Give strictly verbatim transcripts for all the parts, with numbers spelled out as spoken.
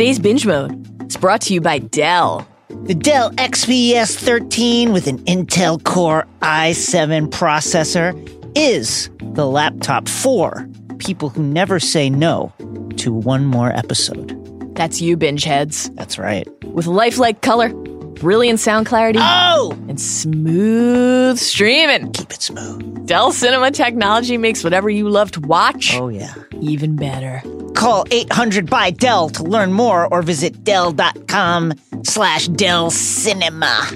Today's Binge Mode is brought to you by Dell. The Dell X P S thirteen with an Intel Core i seven processor is the laptop for people who never say no to one more episode. That's you, binge heads. That's right. With lifelike color, brilliant sound clarity, oh! and smooth streaming. Keep it smooth. Dell Cinema technology makes whatever you love to watch oh, yeah. even better. Call eight hundred by Dell to learn more or visit Dell.com slash Dell Cinema.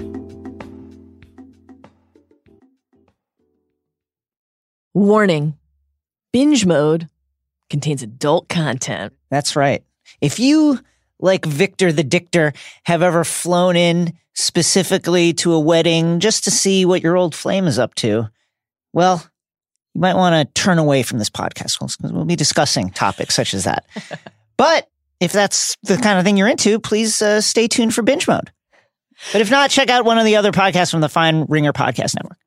Warning. Binge Mode contains adult content. That's right. If you, like Victor the Dictor, have ever flown in specifically to a wedding just to see what your old flame is up to, well, you might want to turn away from this podcast because we'll, we'll be discussing topics such as that. But if that's the kind of thing you're into, please uh, stay tuned for Binge Mode. But if not, check out one of the other podcasts from the fine Ringer Podcast Network.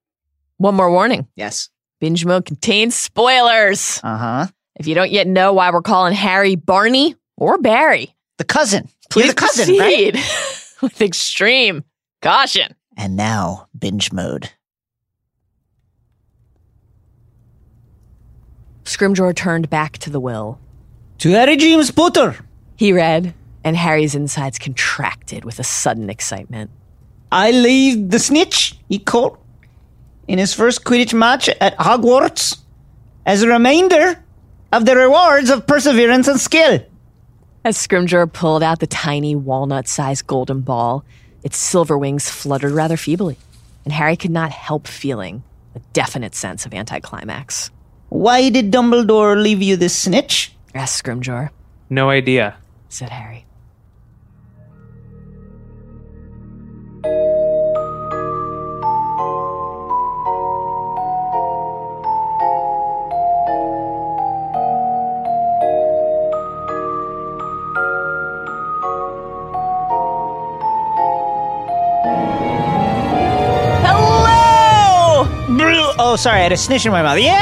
One more warning. Yes. Binge Mode contains spoilers. Uh-huh. If you don't yet know why we're calling Harry Barney, or Barry. The cousin. Please You're the cousin, proceed right? with extreme caution. And now, Binge Mode. Scrimgeour turned back to the will. To Harry James Potter, he read, and Harry's insides contracted with a sudden excitement. I leave the snitch he caught in his first Quidditch match at Hogwarts as a reminder of the rewards of perseverance and skill. As Scrimgeour pulled out the tiny walnut-sized golden ball, its silver wings fluttered rather feebly, and Harry could not help feeling a definite sense of anticlimax. Why did Dumbledore leave you this snitch? Asked Scrimgeour. No idea, said Harry. Oh, sorry, I had a snitch in my mouth. Yeah!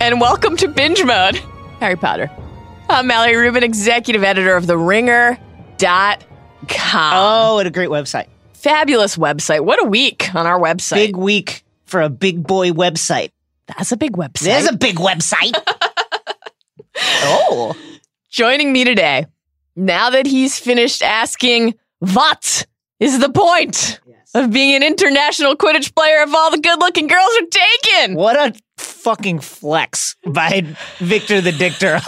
And welcome to Binge Mode, Harry Potter. I'm Mallory Rubin, executive editor of the ringer dot com. Oh, what a great website. Fabulous website. What a week on our website. Big week for a big boy website. That's a big website. There's a big website. Oh. Joining me today. Now that he's finished asking, what is the point yes. of being an international Quidditch player if all the good-looking girls are taken? What a fucking flex by Victor the Dictor.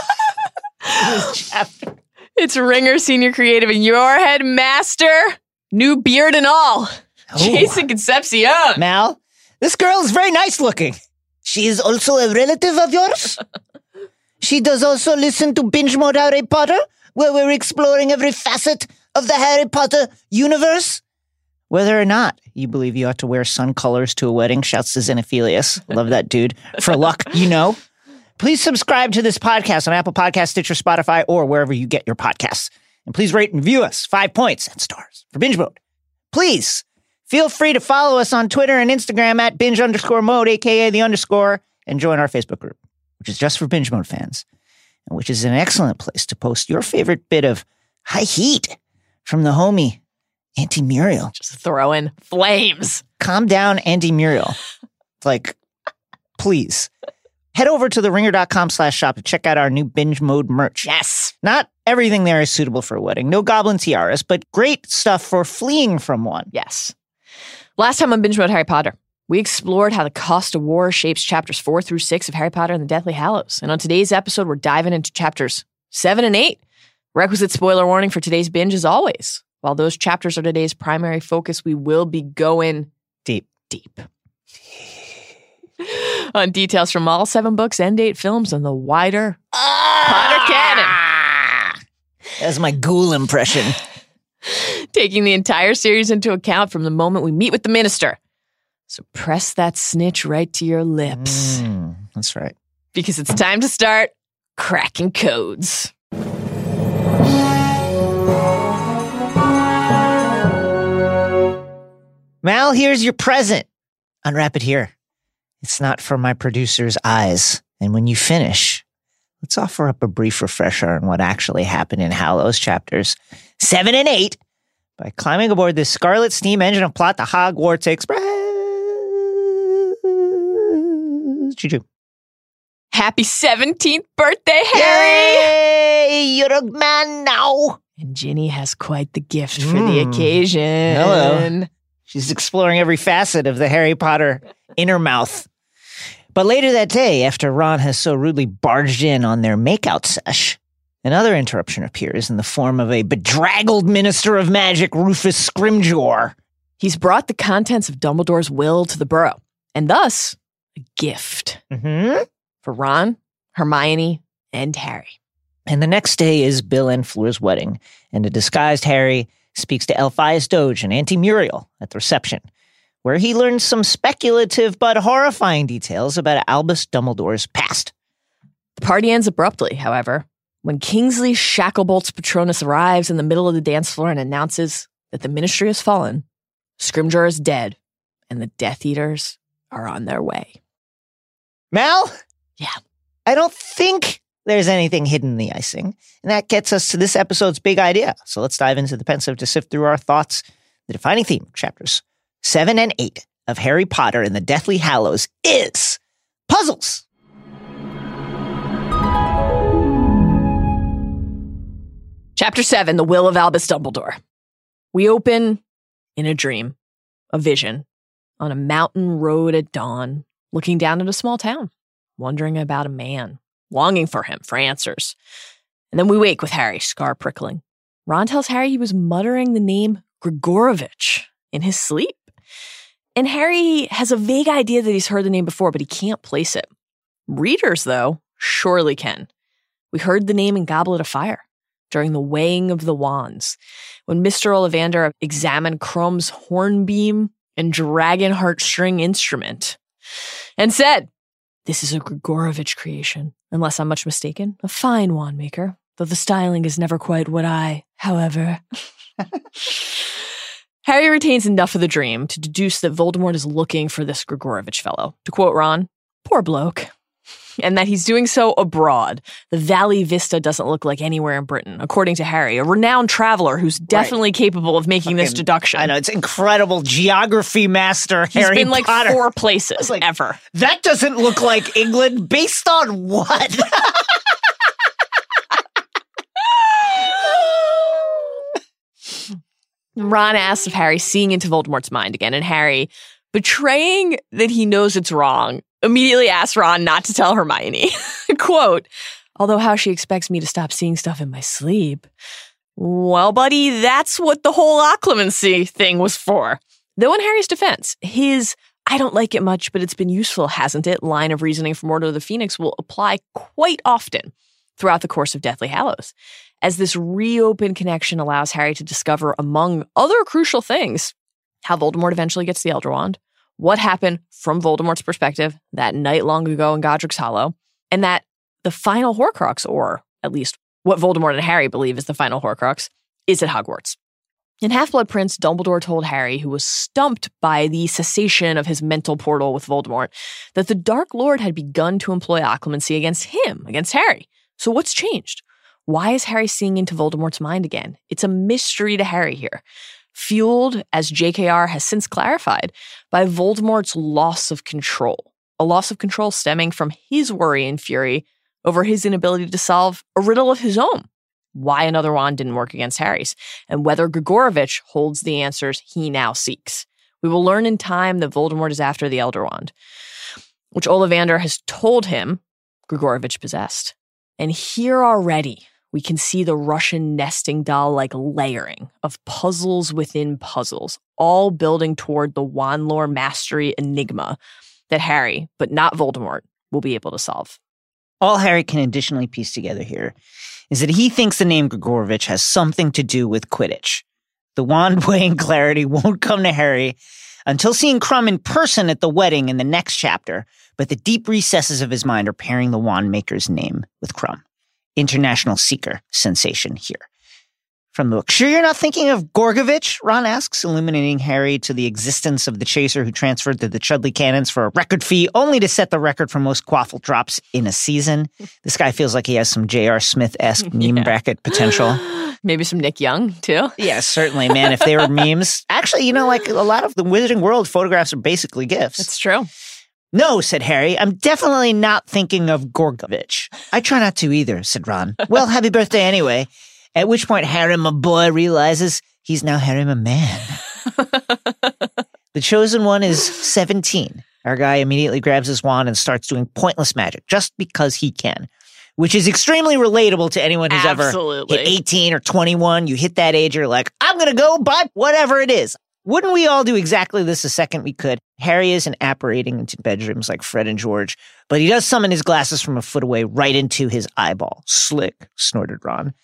This chapter. It's Ringer Senior Creative and your headmaster, new beard and all, Ooh. Jason Concepcion. Mal, this girl is very nice-looking. She is also a relative of yours. She does also listen to Binge Mode Harry Potter, where we're exploring every facet of the Harry Potter universe. Whether or not you believe you ought to wear sun colors to a wedding, shouts to Xenophilius. Love that dude. For luck, you know. Please subscribe to this podcast on Apple Podcasts, Stitcher, Spotify, or wherever you get your podcasts. And please rate and review us. Five points and stars for Binge Mode. Please feel free to follow us on Twitter and Instagram at binge underscore mode, a k a the underscore, and join our Facebook group, which is just for Binge Mode fans, which is an excellent place to post your favorite bit of high heat from the homie, Auntie Muriel. Just throwing flames. Calm down, Auntie Muriel. Like, please. Head over to theringer.com slash shop to check out our new Binge Mode merch. Yes. Not everything there is suitable for a wedding. No goblin tiaras, but great stuff for fleeing from one. Yes. Last time on Binge Mode Harry Potter, we explored how the cost of war shapes chapters four through six of Harry Potter and the Deathly Hallows. And on today's episode, we're diving into chapters seven and eight. Requisite spoiler warning for today's binge as always. While those chapters are today's primary focus, we will be going deep, deep on details from all seven books and eight films and the wider ah! Potter canon. That's my ghoul impression. Taking the entire series into account from the moment we meet with the minister. So press that snitch right to your lips. Mm, that's right. Because it's time to start cracking codes. Mal, here's your present. Unwrap it here. It's not for my producer's eyes. And when you finish, let's offer up a brief refresher on what actually happened in Hallows chapters seven and eight by climbing aboard the scarlet steam engine of plot, the Hogwarts Express. Choo-choo. Happy seventeenth birthday, Harry! Yay! You're a man now! And Ginny has quite the gift for mm. the occasion. Hello. She's exploring every facet of the Harry Potter inner mouth. But later that day, after Ron has so rudely barged in on their makeout sesh, another interruption appears in the form of a bedraggled minister of magic, Rufus Scrimgeour. He's brought the contents of Dumbledore's will to the Burrow, and thus, a gift. Mm-hmm. For Ron, Hermione, and Harry. And the next day is Bill and Fleur's wedding, and a disguised Harry speaks to Elphias Doge and Auntie Muriel at the reception, where he learns some speculative but horrifying details about Albus Dumbledore's past. The party ends abruptly, however, when Kingsley Shacklebolt's Patronus arrives in the middle of the dance floor and announces that the Ministry has fallen, Scrimgeour is dead, and the Death Eaters are on their way. Mal? Yeah. I don't think there's anything hidden in the icing. And that gets us to this episode's big idea. So let's dive into the pensive to sift through our thoughts. The defining theme of chapters seven and eight of Harry Potter and the Deathly Hallows is puzzles. Chapter seven, The Will of Albus Dumbledore. We open in a dream, a vision, on a mountain road at dawn, looking down at a small town, wondering about a man, longing for him, for answers. And then we wake with Harry, scar prickling. Ron tells Harry he was muttering the name Gregorovitch in his sleep. And Harry has a vague idea that he's heard the name before, but he can't place it. Readers, though, surely can. We heard the name in Goblet of Fire during the weighing of the wands, when Mister Ollivander examined Crumb's hornbeam and dragonheart string instrument and said, "This is a Gregorovitch creation, unless I'm much mistaken, a fine wandmaker, though the styling is never quite what I, however." Harry retains enough of the dream to deduce that Voldemort is looking for this Gregorovitch fellow. To quote Ron, "Poor bloke." And that he's doing so abroad. The Valley Vista doesn't look like anywhere in Britain, according to Harry, a renowned traveler who's definitely right. capable of making Fucking, this deduction. I know, it's incredible geography master He's Harry Potter. He's been like Potter. four places like, ever. That doesn't look like England based on what? Ron asks if Harry's seeing into Voldemort's mind again, and Harry, betraying that he knows it's wrong, immediately asks Ron not to tell Hermione. Quote, "Although how she expects me to stop seeing stuff in my sleep." Well, buddy, that's what the whole occlumency thing was for. Though in Harry's defense, his "I don't like it much, but it's been useful, hasn't it?" line of reasoning from Order of the Phoenix will apply quite often throughout the course of Deathly Hallows, as this reopened connection allows Harry to discover, among other crucial things, how Voldemort eventually gets the Elder Wand, what happened from Voldemort's perspective that night long ago in Godric's Hollow, and that the final Horcrux, or at least what Voldemort and Harry believe is the final Horcrux, is at Hogwarts. In Half-Blood Prince, Dumbledore told Harry, who was stumped by the cessation of his mental portal with Voldemort, that the Dark Lord had begun to employ occlumency against him, against Harry. So what's changed? Why is Harry seeing into Voldemort's mind again? It's a mystery to Harry here, fueled, as J K R has since clarified, by Voldemort's loss of control. A loss of control stemming from his worry and fury over his inability to solve a riddle of his own. Why another wand didn't work against Harry's, and whether Gregorovitch holds the answers he now seeks. We will learn in time that Voldemort is after the Elder Wand, which Ollivander has told him Gregorovitch possessed. And here already, we can see the Russian nesting doll-like layering of puzzles within puzzles, all building toward the wand lore mastery enigma that Harry, but not Voldemort, will be able to solve. All Harry can additionally piece together here is that he thinks the name Gregorovitch has something to do with Quidditch. The wand weighing clarity won't come to Harry until seeing Crumb in person at the wedding in the next chapter, but the deep recesses of his mind are pairing the wand maker's name with Crumb. International seeker sensation here. from the book. Sure you're not thinking of Gregorovitch? Ron asks, illuminating Harry to the existence of the chaser who transferred to the Chudley Cannons for a record fee, only to set the record for most quaffle drops in a season. This guy feels like he has some J R. Smith-esque yeah. meme bracket potential. Maybe some Nick Young, too. Yeah, certainly, man, if they were memes. Actually, you know, like a lot of the Wizarding World photographs are basically gifs. It's true. No, said Harry, I'm definitely not thinking of Gregorovitch. I try not to either, said Ron. Well, happy birthday anyway. At which point, Harry, my boy, realizes he's now Harry, my man. The chosen one is seventeen. Our guy immediately grabs his wand and starts doing pointless magic just because he can, which is extremely relatable to anyone who's Absolutely. Ever hit eighteen or twenty-one. You hit that age, you're like, I'm going to go buy whatever it is. Wouldn't we all do exactly this the second we could? Harry isn't apparating into bedrooms like Fred and George, but he does summon his glasses from a foot away right into his eyeball. Slick, snorted Ron.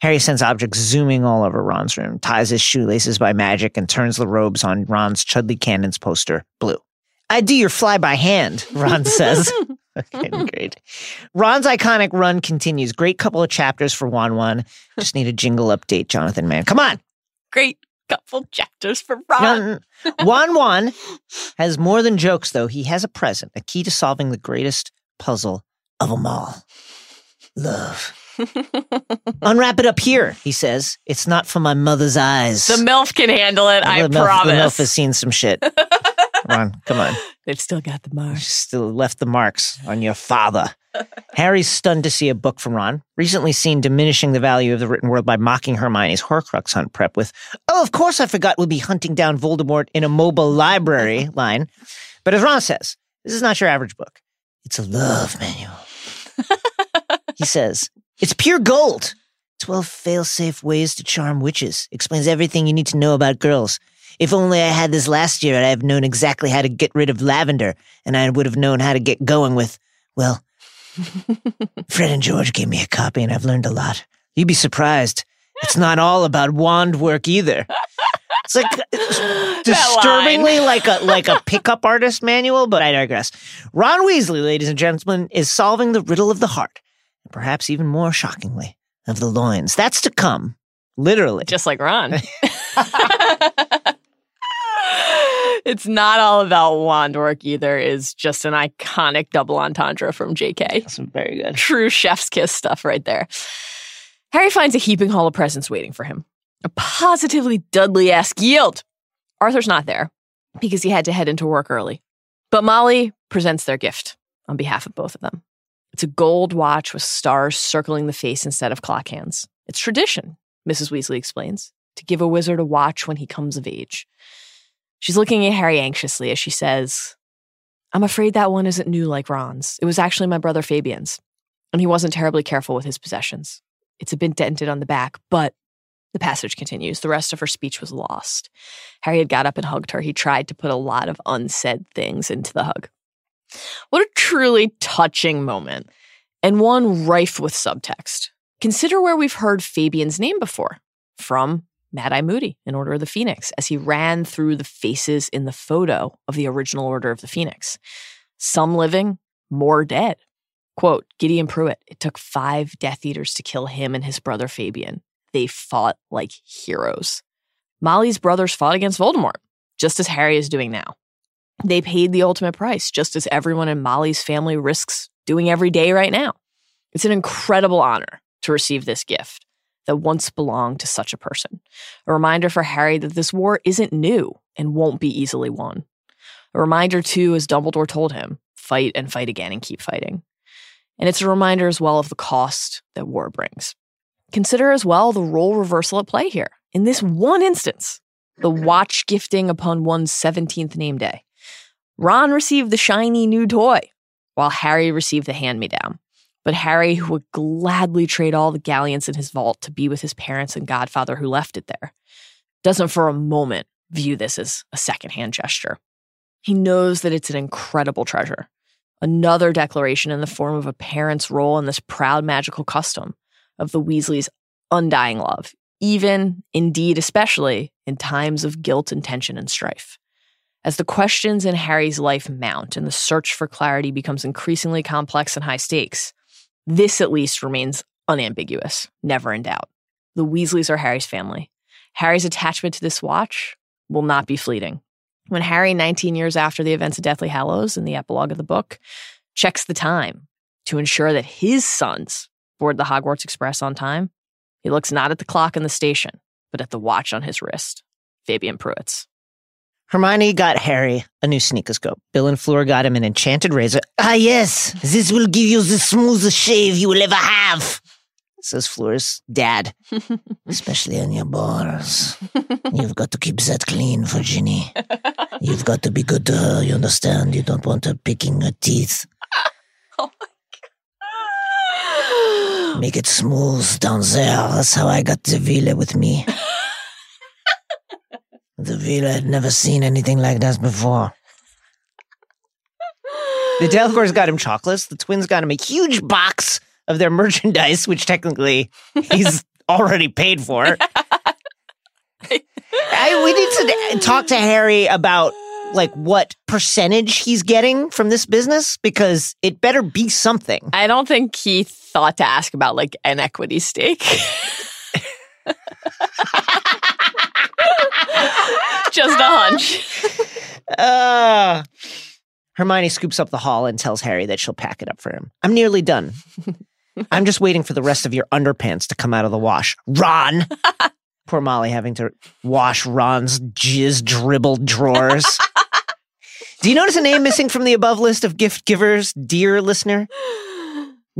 Harry sends objects zooming all over Ron's room, ties his shoelaces by magic, and turns the robes on Ron's Chudley Cannons poster blue. I do your fly by hand, Ron says. Okay, great. Ron's iconic run continues. Great couple of chapters for Wan Wan. Just need a jingle update, Jonathan Mann. Come on. Great. Couple chapters for Ron. Wan Wan has more than jokes, though. He has a present, a key to solving the greatest puzzle of them all. Love. Unwrap it up here, he says. It's not for my mother's eyes. The MILF can handle it, the I milf, promise. The MILF has seen some shit. Ron, come on. They've still got the marks. Still left the marks on your father. Harry's stunned to see a book from Ron, recently seen diminishing the value of the written word by mocking Hermione's Horcrux hunt prep with, oh, of course I forgot we'll be hunting down Voldemort in a mobile library line. But as Ron says, this is not your average book. It's a love manual. He says, it's pure gold. twelve fail-safe ways to charm witches. Explains everything you need to know about girls. If only I had this last year, I'd have known exactly how to get rid of lavender, and I would have known how to get going with, well, Fred and George gave me a copy, and I've learned a lot. You'd be surprised. It's not all about wand work either. It's like disturbingly like a like a pickup artist manual, but I digress. Ron Weasley, ladies and gentlemen, is solving the riddle of the heart, and perhaps even more shockingly, of the loins. That's to come, literally. Just like Ron. It's not all about wand work either is just an iconic double entendre from J K. That's very good. True chef's kiss stuff right there. Harry finds a heaping haul of presents waiting for him. A positively Dudley-esque yield. Arthur's not there because he had to head into work early. But Molly presents their gift on behalf of both of them. It's a gold watch with stars circling the face instead of clock hands. It's tradition, Missus Weasley explains, to give a wizard a watch when he comes of age. She's looking at Harry anxiously as she says, I'm afraid that one isn't new like Ron's. It was actually my brother Fabian's, and he wasn't terribly careful with his possessions. It's a bit dented on the back, but the passage continues. The rest of her speech was lost. Harry had got up and hugged her. He tried to put a lot of unsaid things into the hug. What a truly touching moment, and one rife with subtext. Consider where we've heard Fabian's name before, from Mad-Eye Moody in Order of the Phoenix as he ran through the faces in the photo of the original Order of the Phoenix. Some living, more dead. Quote, Gideon Pruitt, it took five Death Eaters to kill him and his brother Fabian. They fought like heroes. Molly's brothers fought against Voldemort, just as Harry is doing now. They paid the ultimate price, just as everyone in Molly's family risks doing every day right now. It's an incredible honor to receive this gift that once belonged to such a person. A reminder for Harry that this war isn't new and won't be easily won. A reminder, too, as Dumbledore told him, fight and fight again and keep fighting. And it's a reminder as well of the cost that war brings. Consider as well the role reversal at play here. In this one instance, the watch gifting upon one's seventeenth name day. Ron received the shiny new toy, while Harry received the hand-me-down. But Harry, who would gladly trade all the galleons in his vault to be with his parents and godfather who left it there, doesn't for a moment view this as a secondhand gesture. He knows that it's an incredible treasure. Another declaration in the form of a parent's role in this proud magical custom of the Weasleys' undying love, even, indeed, especially in times of guilt and tension and strife. As the questions in Harry's life mount and the search for clarity becomes increasingly complex and high stakes, this at least remains unambiguous, never in doubt. The Weasleys are Harry's family. Harry's attachment to this watch will not be fleeting. When Harry, nineteen years after the events of Deathly Hallows in the epilogue of the book, checks the time to ensure that his sons board the Hogwarts Express on time, he looks not at the clock in the station, but at the watch on his wrist. Fabian Pruitt's. Hermione got Harry a new sneakoscope. Bill and Fleur got him an enchanted razor. Ah, yes, this will give you the smoothest shave you will ever have, says Fleur's dad. Especially on your balls. You've got to keep that clean, Virginie. You've got to be good to her, you understand? You don't want her picking her teeth. Oh, my God. Make it smooth down there. That's how I got the villa with me. The villa had never seen anything like that before. The Delacores got him chocolates. The twins got him a huge box of their merchandise, which technically he's already paid for. I, we need to talk to Harry about like what percentage he's getting from this business, because it better be something. I don't think he thought to ask about like an equity stake. Just a hunch. uh, Hermione scoops up the haul and tells Harry that she'll pack it up for him. I'm nearly done. I'm just waiting for the rest of your underpants to come out of the wash. Ron! Poor Molly having to wash Ron's jizz-dribbled drawers. Do you notice a name missing from the above list of gift givers, dear listener?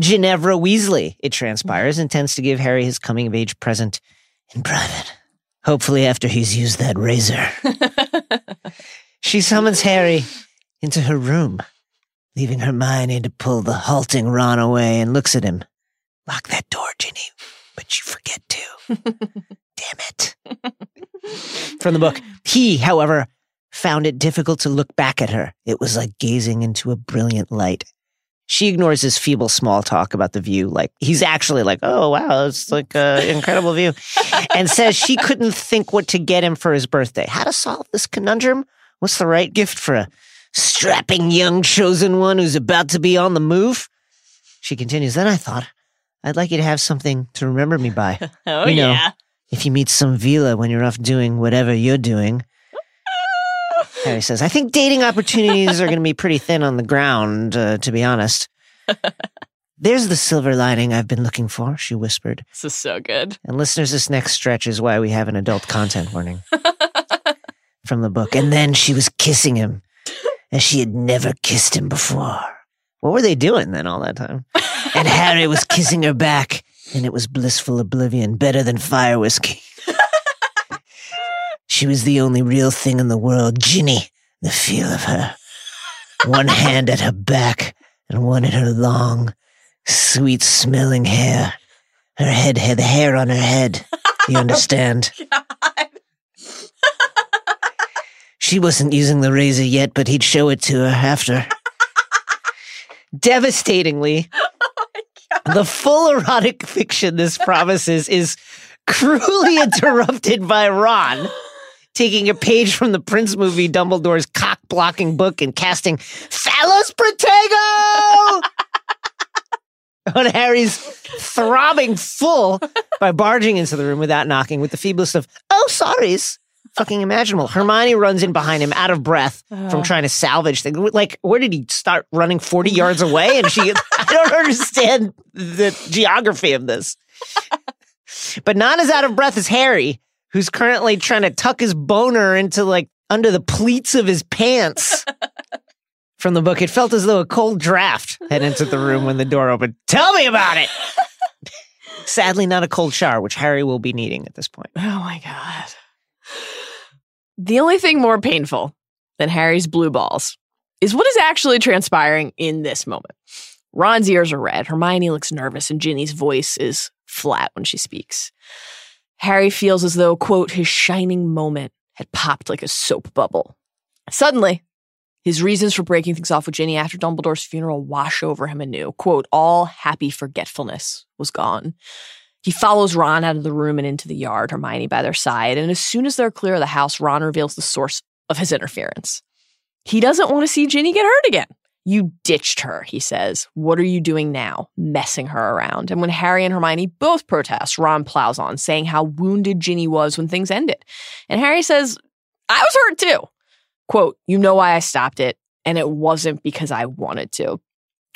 Ginevra Weasley, it transpires, intends to give Harry his coming-of-age present in private. Hopefully after he's used that razor. She summons Harry into her room, leaving Hermione to pull the halting Ron away, and looks at him. Lock that door, Ginny, but you forget to. Damn it. From the book. He, however, found it difficult to look back at her. It was like gazing into a brilliant light. She ignores his feeble small talk about the view. Like, he's actually like, oh, wow, it's like an incredible view. And says she couldn't think what to get him for his birthday. How to solve this conundrum? What's the right gift for a strapping young chosen one who's about to be on the move? She continues, then I thought, I'd like you to have something to remember me by. Oh, you know, yeah. If you meet some villa when you're off doing whatever you're doing. Harry says, I think dating opportunities are going to be pretty thin on the ground, uh, to be honest. There's the silver lining I've been looking for, she whispered. This is so good. And listeners, this next stretch is why we have an adult content warning. From the book. And then she was kissing him, and she had never kissed him before. What were they doing then all that time? And Harry was kissing her back, and it was blissful oblivion, better than fire whiskey. She was the only real thing in the world. Ginny, the feel of her. One hand at her back and one at her long, sweet-smelling hair. Her head had hair on her head. You understand? God. She wasn't using the razor yet, but he'd show it to her after. Devastatingly, oh my God. The full erotic fiction this promises is cruelly interrupted by Ron. Taking a page from the Prince movie, Dumbledore's cock-blocking book, and casting Phallus Protego on Harry's throbbing full by barging into the room without knocking with the feeblest of, oh, sorries, fucking imaginable. Hermione runs in behind him, out of breath from trying to salvage things. Like, where did he start running forty yards away? And she, I don't understand the geography of this. But not as out of breath as Harry, who's currently trying to tuck his boner into, like, under the pleats of his pants. From the book, it felt as though a cold draft had entered the room when the door opened. Tell me about it! Sadly, not a cold shower, which Harry will be needing at this point. Oh, my God. The only thing more painful than Harry's blue balls is what is actually transpiring in this moment. Ron's ears are red, Hermione looks nervous, and Ginny's voice is flat when she speaks. Harry feels as though, quote, his shining moment had popped like a soap bubble. Suddenly, his reasons for breaking things off with Ginny after Dumbledore's funeral wash over him anew. Quote, all happy forgetfulness was gone. He follows Ron out of the room and into the yard, Hermione by their side, and as soon as they're clear of the house, Ron reveals the source of his interference. He doesn't want to see Ginny get hurt again. You ditched her, he says. What are you doing now? Messing her around. And when Harry and Hermione both protest, Ron plows on, saying how wounded Ginny was when things ended. And Harry says, I was hurt too. Quote, you know why I stopped it, and it wasn't because I wanted to.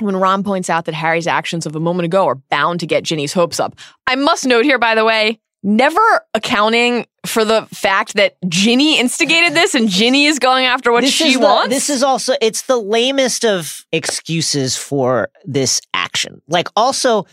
When Ron points out that Harry's actions of a moment ago are bound to get Ginny's hopes up. I must note here, by the way, never accounting for the fact that Ginny instigated this and Ginny is going after what this she the, wants. This is also, it's the lamest of excuses for this action. Like, also,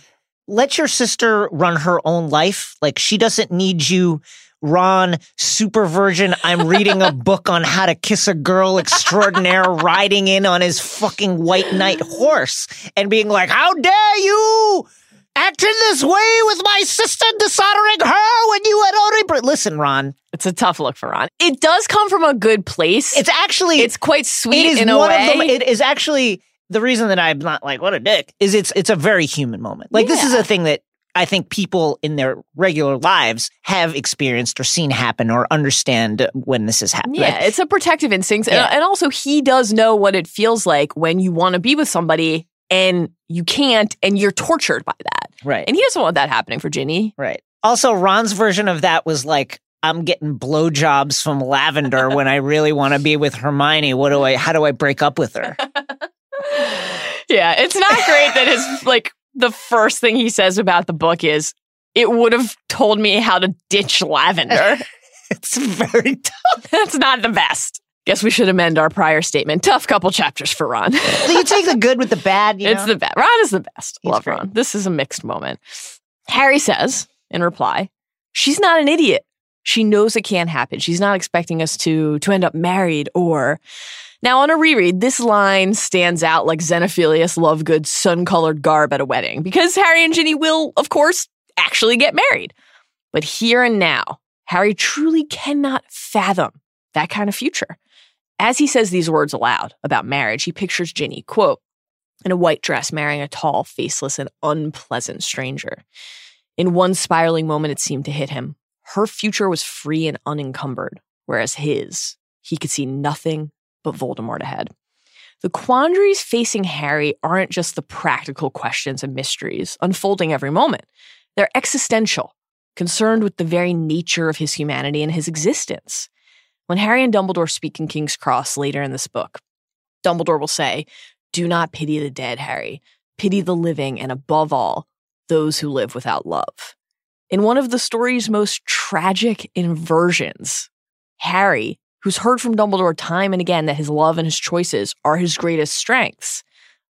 let your sister run her own life. Like, she doesn't need you, Ron, super virgin. I'm reading a book on how to kiss a girl extraordinaire riding in on his fucking white knight horse and being like, how dare you! Acting this way with my sister, dishonoring her when you had already... Br- Listen, Ron. It's a tough look for Ron. It does come from a good place. It's actually... It's quite sweet it is in one a way. Of the, it is actually... The reason that I'm not like, what a dick, is it's it's a very human moment. Like, yeah. This is a thing that I think people in their regular lives have experienced or seen happen or understand when this is happening. Yeah, like, it's a protective instinct. Yeah. And, and also, he does know what it feels like when you want to be with somebody and you can't, and you're tortured by that. Right. And he doesn't want that happening for Ginny. Right. Also, Ron's version of that was like, I'm getting blowjobs from Lavender when I really want to be with Hermione. What do I, how do I break up with her? Yeah, it's not great that his, like, the first thing he says about the book is, it would have told me how to ditch Lavender. It's very tough. That's not the best. Guess we should amend our prior statement. Tough couple chapters for Ron. So you take the good with the bad, you know? It's the best. Ron is the best. He's Love great. Ron. This is a mixed moment. Harry says, in reply, she's not an idiot. She knows it can't happen. She's not expecting us to, to end up married or... Now, on a reread, this line stands out like Xenophilius Lovegood's sun-colored garb at a wedding, because Harry and Ginny will, of course, actually get married. But here and now, Harry truly cannot fathom that kind of future. As he says these words aloud about marriage, he pictures Ginny, quote, in a white dress, marrying a tall, faceless, and unpleasant stranger. In one spiraling moment, it seemed to hit him. Her future was free and unencumbered, whereas his, he could see nothing but Voldemort ahead. The quandaries facing Harry aren't just the practical questions and mysteries unfolding every moment. They're existential, concerned with the very nature of his humanity and his existence. When Harry and Dumbledore speak in King's Cross later in this book, Dumbledore will say, do not pity the dead, Harry. Pity the living, and above all, those who live without love. In one of the story's most tragic inversions, Harry, who's heard from Dumbledore time and again that his love and his choices are his greatest strengths,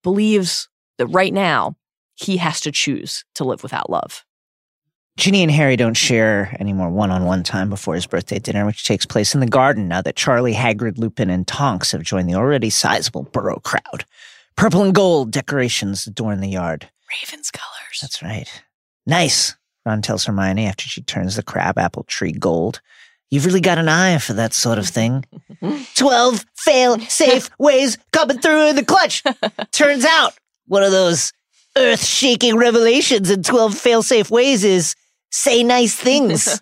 believes that right now he has to choose to live without love. Ginny and Harry don't share any more one-on-one time before his birthday dinner, which takes place in the garden now that Charlie, Hagrid, Lupin, and Tonks have joined the already sizable Burrow crowd. Purple and gold decorations adorn the yard. Raven's colors. That's right. Nice, Ron tells Hermione after she turns the crabapple tree gold. You've really got an eye for that sort of thing. Twelve fail-safe ways coming through in the clutch. Turns out one of those earth-shaking revelations in twelve fail-safe ways is say nice things.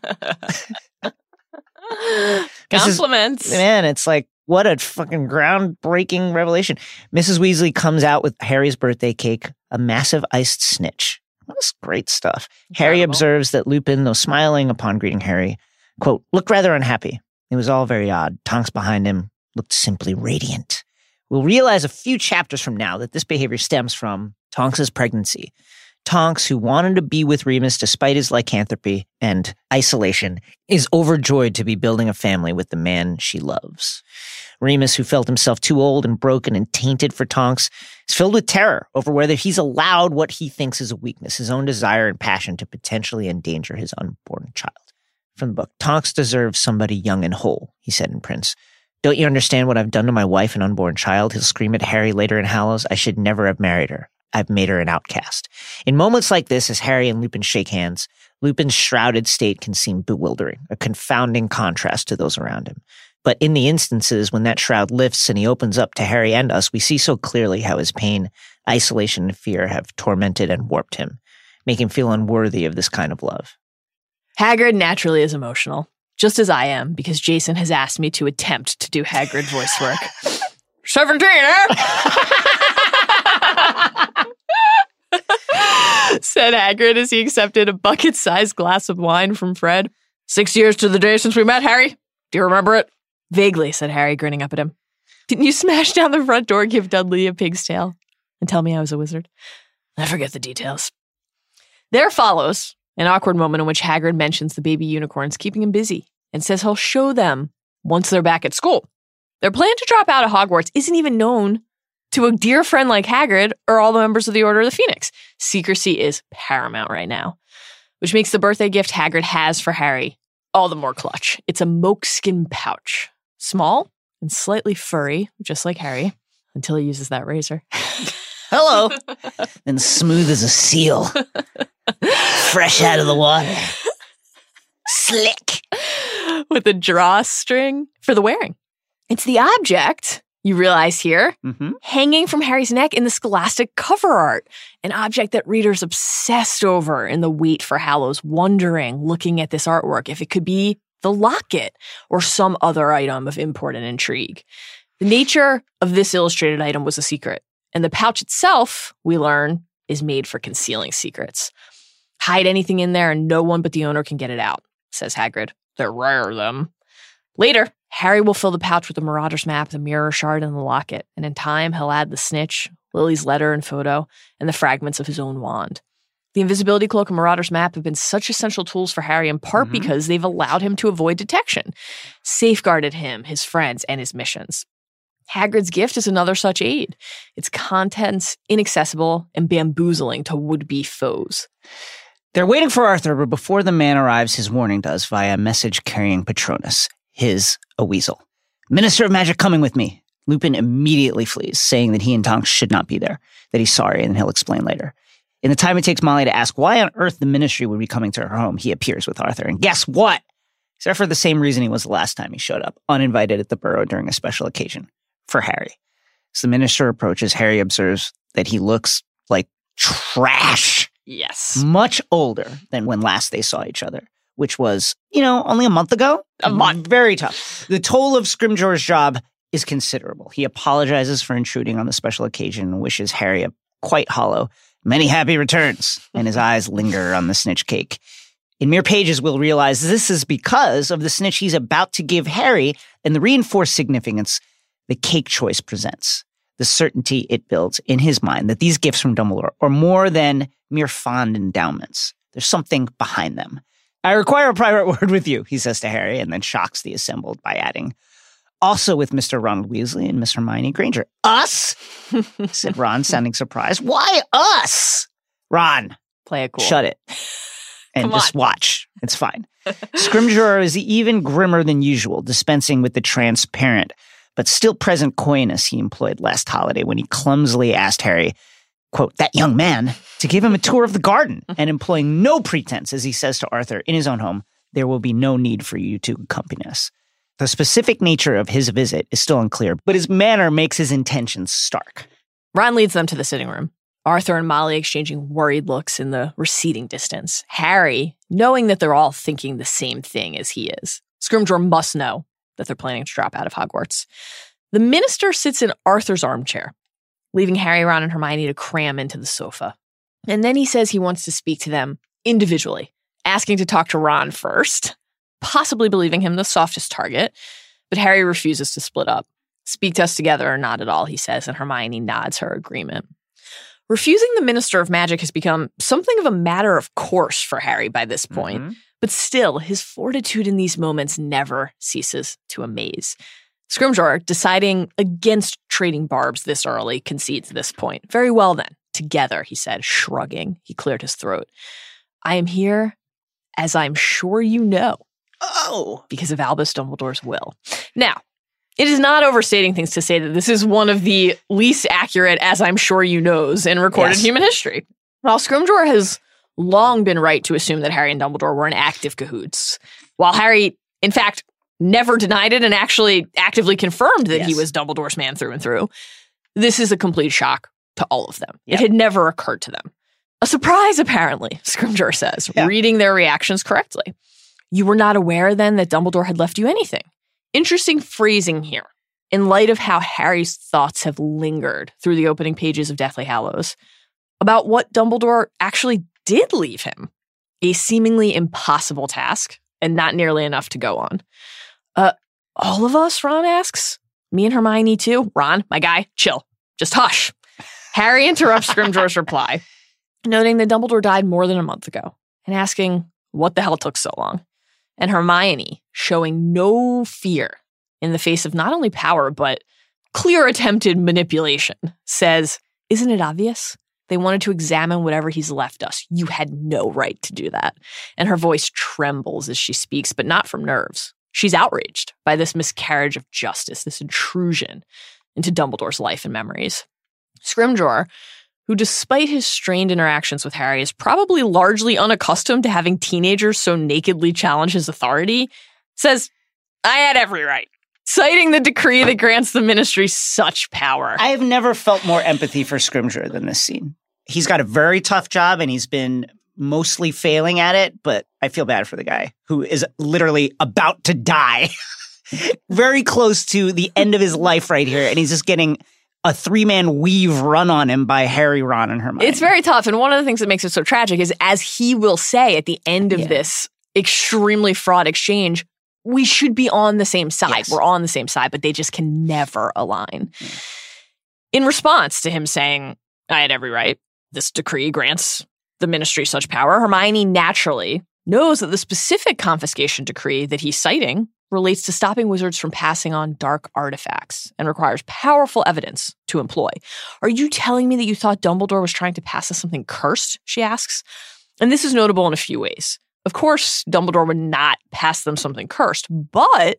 Compliments. Missus Man, it's like, what a fucking groundbreaking revelation. Missus Weasley comes out with Harry's birthday cake, a massive iced snitch. That's great stuff. Incredible. Harry observes that Lupin, though smiling upon greeting Harry, quote, looked rather unhappy. It was all very odd. Tonks behind him looked simply radiant. We'll realize a few chapters from now that this behavior stems from Tonks' pregnancy. Tonks, who wanted to be with Remus despite his lycanthropy and isolation, is overjoyed to be building a family with the man she loves. Remus, who felt himself too old and broken and tainted for Tonks, is filled with terror over whether he's allowed what he thinks is a weakness, his own desire and passion to potentially endanger his unborn child. From the book, Tonks deserves somebody young and whole, he said in Prince. Don't you understand what I've done to my wife and unborn child? He'll scream at Harry later in Hallows. I should never have married her. I've made her an outcast. In moments like this, as Harry and Lupin shake hands, Lupin's shrouded state can seem bewildering, a confounding contrast to those around him. But in the instances when that shroud lifts and he opens up to Harry and us, we see so clearly how his pain, isolation, and fear have tormented and warped him, making him feel unworthy of this kind of love. Hagrid naturally is emotional, just as I am, because Jason has asked me to attempt to do Hagrid voice work. seventeen, eh? Said Hagrid as he accepted a bucket-sized glass of wine from Fred. Six years to the day since we met, Harry. Do you remember it? Vaguely, said Harry, grinning up at him. Didn't you smash down the front door, give Dudley a pig's tail, and tell me I was a wizard? I forget the details. There follows an awkward moment in which Hagrid mentions the baby unicorns keeping him busy and says he'll show them once they're back at school. Their plan to drop out of Hogwarts isn't even known to a dear friend like Hagrid or all the members of the Order of the Phoenix. Secrecy is paramount right now, which makes the birthday gift Hagrid has for Harry all the more clutch. It's a moleskin pouch, small and slightly furry, just like Harry, until he uses that razor. Hello. And smooth as a seal. Fresh out of the water. Slick. With a drawstring for the wearing. It's the object, you realize here, mm-hmm. hanging from Harry's neck in the Scholastic cover art, an object that readers obsessed over in the wait for Hallows, wondering, looking at this artwork, if it could be the locket or some other item of import and intrigue. The nature of this illustrated item was a secret. And the pouch itself, we learn, is made for concealing secrets. Hide anything in there and no one but the owner can get it out, says Hagrid. They're rare, them. Later, Harry will fill the pouch with the Marauder's map, the mirror shard, and the locket. And in time, he'll add the snitch, Lily's letter and photo, and the fragments of his own wand. The Invisibility Cloak and Marauder's map have been such essential tools for Harry, in part mm-hmm. because they've allowed him to avoid detection, safeguarded him, his friends, and his missions. Hagrid's gift is another such aid. Its contents inaccessible and bamboozling to would-be foes. They're waiting for Arthur, but before the man arrives, his warning does via a message carrying Patronus, his a weasel. Minister of Magic coming with me. Lupin immediately flees, saying that he and Tonks should not be there, that he's sorry, and he'll explain later. In the time it takes Molly to ask why on earth the ministry would be coming to her home, he appears with Arthur. And guess what? Except for the same reason he was the last time he showed up, uninvited at the Burrow during a special occasion. For Harry. As the minister approaches, Harry observes that he looks like trash. Yes. Much older than when last they saw each other, which was, you know, only a month ago. A month. Very tough. The toll of Scrimgeour's job is considerable. He apologizes for intruding on the special occasion and wishes Harry a quite hollow, many happy returns, and his eyes linger on the snitch cake. In mere pages, we'll realize this is because of the snitch he's about to give Harry and the reinforced significance the cake choice presents, the certainty it builds in his mind that these gifts from Dumbledore are more than mere fond endowments. There's something behind them. I require a private word with you, he says to Harry, and then shocks the assembled by adding, also with Mister Ronald Weasley and Miss Hermione Granger. Us? said Ron, sounding surprised. Why us? Ron. Play it cool. Shut it. And just watch. It's fine. Scrimgeour is even grimmer than usual, dispensing with the transparent but still present coyness he employed last holiday when he clumsily asked Harry, quote, that young man, to give him a tour of the garden, and employing no pretense, as he says to Arthur in his own home, there will be no need for you to accompany us. The specific nature of his visit is still unclear, but his manner makes his intentions stark. Ron leads them to the sitting room, Arthur and Molly exchanging worried looks in the receding distance. Harry, knowing that they're all thinking the same thing as he is. Scrimgeour must know that they're planning to drop out of Hogwarts. The minister sits in Arthur's armchair, leaving Harry, Ron, and Hermione to cram into the sofa. And then he says he wants to speak to them individually, asking to talk to Ron first, possibly believing him the softest target, but Harry refuses to split up. Speak to us together or not at all, he says, and Hermione nods her agreement. Refusing the Minister of Magic has become something of a matter of course for Harry by this point. Mm-hmm. But still, his fortitude in these moments never ceases to amaze. Scrimgeour, deciding against trading barbs this early, concedes this point. Very well then, together, he said, shrugging. He cleared his throat. I am here, as I'm sure you know. Oh! Because of Albus Dumbledore's will. Now, it is not overstating things to say that this is one of the least accurate, as I'm sure you knows, in recorded yes. human history. While Scrimgeour has long been right to assume that Harry and Dumbledore were in active cahoots, while Harry, in fact, never denied it and actually actively confirmed that yes. he was Dumbledore's man through and through, this is a complete shock to all of them. Yep. It had never occurred to them. A surprise, apparently, Scrimgeour says, yeah. reading their reactions correctly. You were not aware, then, that Dumbledore had left you anything. Interesting phrasing here. in light of how Harry's thoughts have lingered through the opening pages of Deathly Hallows, about what Dumbledore actually did leave him, a seemingly impossible task and not nearly enough to go on. Uh, all of us, Ron asks. Me and Hermione too. Ron, my guy, chill. Just hush. Harry interrupts Scrimgeour's reply, noting that Dumbledore died more than a month ago and asking what the hell took so long. And Hermione showing no fear in the face of not only power, but clear attempted manipulation, says, isn't it obvious? They wanted to examine whatever he's left us. You had no right to do that. And her voice trembles as she speaks, but not from nerves. She's outraged by this miscarriage of justice, this intrusion into Dumbledore's life and memories. Scrimgeour, who despite his strained interactions with Harry is probably largely unaccustomed to having teenagers so nakedly challenge his authority, says, I had every right, citing the decree that grants the Ministry such power. I have never felt more empathy for Scrimgeour than this scene. He's got a very tough job, and he's been mostly failing at it, but I feel bad for the guy who is literally about to die. Very close to the end of his life right here, and he's just getting a three-man weave run on him by Harry, Ron, and Hermione. It's very tough, and one of the things that makes it so tragic is, as he will say at the end of yeah. this extremely fraught exchange, we should be on the same side. Yes. We're on the same side, but they just can never align. Yeah. In response to him saying, I had every right, this decree grants the Ministry such power, Hermione naturally knows that the specific confiscation decree that he's citing relates to stopping wizards from passing on dark artifacts and requires powerful evidence to employ. Are you telling me that you thought Dumbledore was trying to pass us something cursed? She asks. And this is notable in a few ways. Of course, Dumbledore would not pass them something cursed, but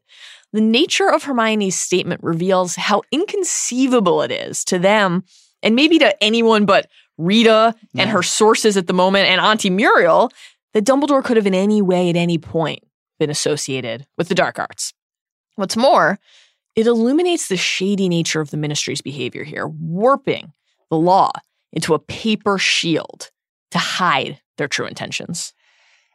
the nature of Hermione's statement reveals how inconceivable it is to them, and maybe to anyone but Rita yeah. and her sources at the moment and Auntie Muriel, that Dumbledore could have in any way at any point been associated with the dark arts. What's more, it illuminates the shady nature of the Ministry's behavior here, warping the law into a paper shield to hide their true intentions.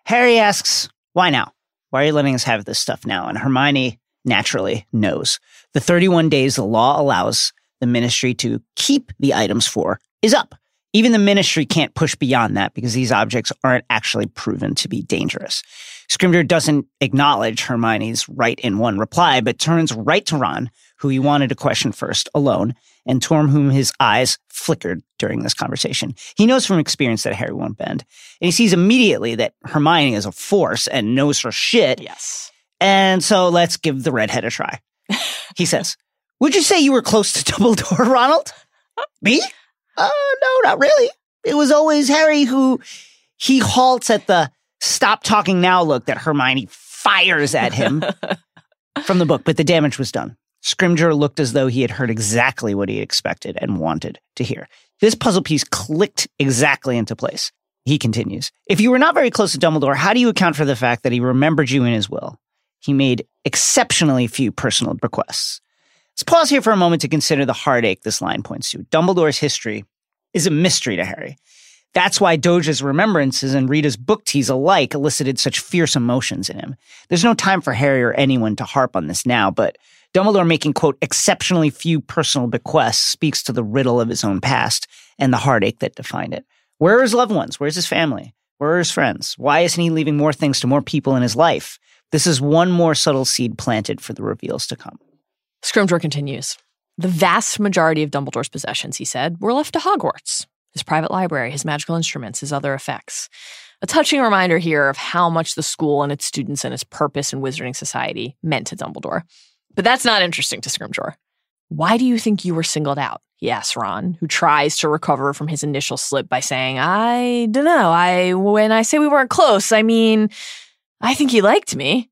Harry asks, why now? Why are you letting us have this stuff now? And Hermione naturally knows. The thirty-one days the law allows the Ministry to keep the items for is up. Even the Ministry can't push beyond that because these objects aren't actually proven to be dangerous. Scrimgeour doesn't acknowledge Hermione's right in one reply, but turns right to Ron, who he wanted to question first, alone, and toward whom his eyes flickered during this conversation. He knows from experience that Harry won't bend, and he sees immediately that Hermione is a force and knows her shit. Yes. And so let's give the redhead a try. He says, would you say you were close to Dumbledore, Ronald? Me? Oh, no, not really. It was always Harry who he halts at the stop talking now look that Hermione fires at him from the book, but the damage was done. Scrimgeour looked as though he had heard exactly what he expected and wanted to hear. This puzzle piece clicked exactly into place. He continues, if you were not very close to Dumbledore, how do you account for the fact that he remembered you in his will? He made exceptionally few personal bequests. Let's pause here for a moment to consider the heartache this line points to. Dumbledore's history is a mystery to Harry. That's why Doge's remembrances and Rita's book tease alike elicited such fierce emotions in him. There's no time for Harry or anyone to harp on this now, but Dumbledore making, quote, exceptionally few personal bequests speaks to the riddle of his own past and the heartache that defined it. Where are his loved ones? Where's his family? Where are his friends? Why isn't he leaving more things to more people in his life? This is one more subtle seed planted for the reveals to come. Scrimgeour continues. The vast majority of Dumbledore's possessions, he said, were left to Hogwarts. His private library, his magical instruments, his other effects. A touching reminder here of how much the school and its students and its purpose in Wizarding Society meant to Dumbledore. But that's not interesting to Scrimgeour. Why do you think you were singled out? He asks Ron, who tries to recover from his initial slip by saying, I don't know. I when I say we weren't close, I mean, I think he liked me.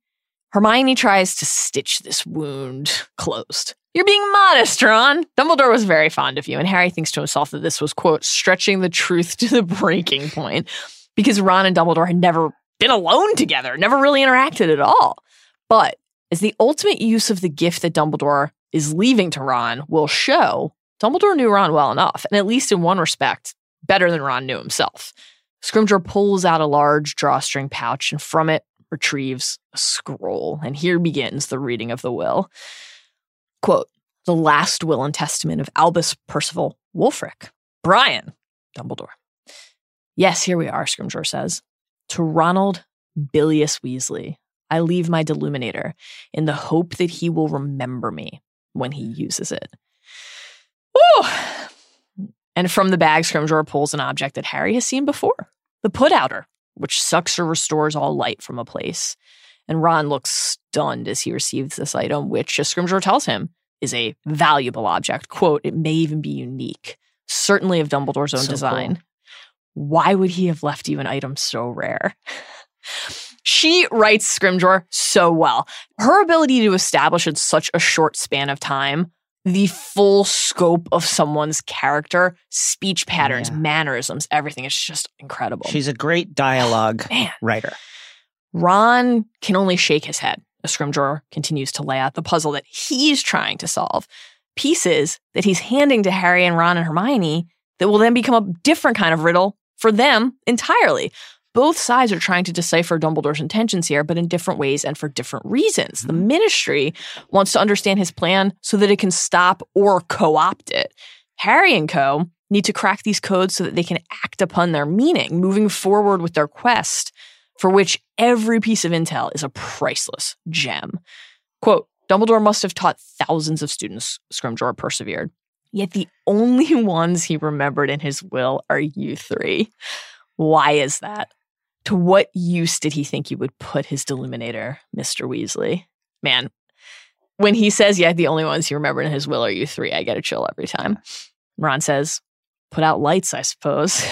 Hermione tries to stitch this wound closed. You're being modest, Ron. Dumbledore was very fond of you, and Harry thinks to himself that this was, quote, stretching the truth to the breaking point, because Ron and Dumbledore had never been alone together, never really interacted at all. But as the ultimate use of the gift that Dumbledore is leaving to Ron will show, Dumbledore knew Ron well enough, and at least in one respect, better than Ron knew himself. Scrimgeour pulls out a large drawstring pouch, and from it, retrieves a scroll, and here begins the reading of the will. Quote, the last will and testament of Albus Percival Wulfric, Brian Dumbledore. Yes, here we are, Scrimgeour says. To Ronald Bilious Weasley, I leave my Deluminator in the hope that he will remember me when he uses it. Woo! And from the bag, Scrimgeour pulls an object that Harry has seen before, the put-outer, which sucks or restores all light from a place. And Ron looks stunned as he receives this item, which, as Scrimgeour tells him, is a valuable object. Quote, it may even be unique, certainly of Dumbledore's own so design. Cool. Why would he have left you an item so rare? She writes Scrimgeour so well. Her ability to establish in such a short span of time the full scope of someone's character, speech patterns, yeah. mannerisms, everything. It's just incredible. She's a great dialogue oh, writer. Ron can only shake his head as Scrimgeour continues to lay out the puzzle that he's trying to solve. Pieces that he's handing to Harry and Ron and Hermione that will then become a different kind of riddle for them entirely. Both sides are trying to decipher Dumbledore's intentions here, but in different ways and for different reasons. The Ministry wants to understand his plan so that it can stop or co-opt it. Harry and co. need to crack these codes so that they can act upon their meaning, moving forward with their quest, for which every piece of intel is a priceless gem. Quote, Dumbledore must have taught thousands of students, Scrimgeour persevered. Yet the only ones he remembered in his will are you three. Why is that? To what use did he think you would put his Deluminator, Mister Weasley? Man, when he says, yeah, the only ones you remember in his will are you three, I get a chill every time. Ron says, put out lights, I suppose.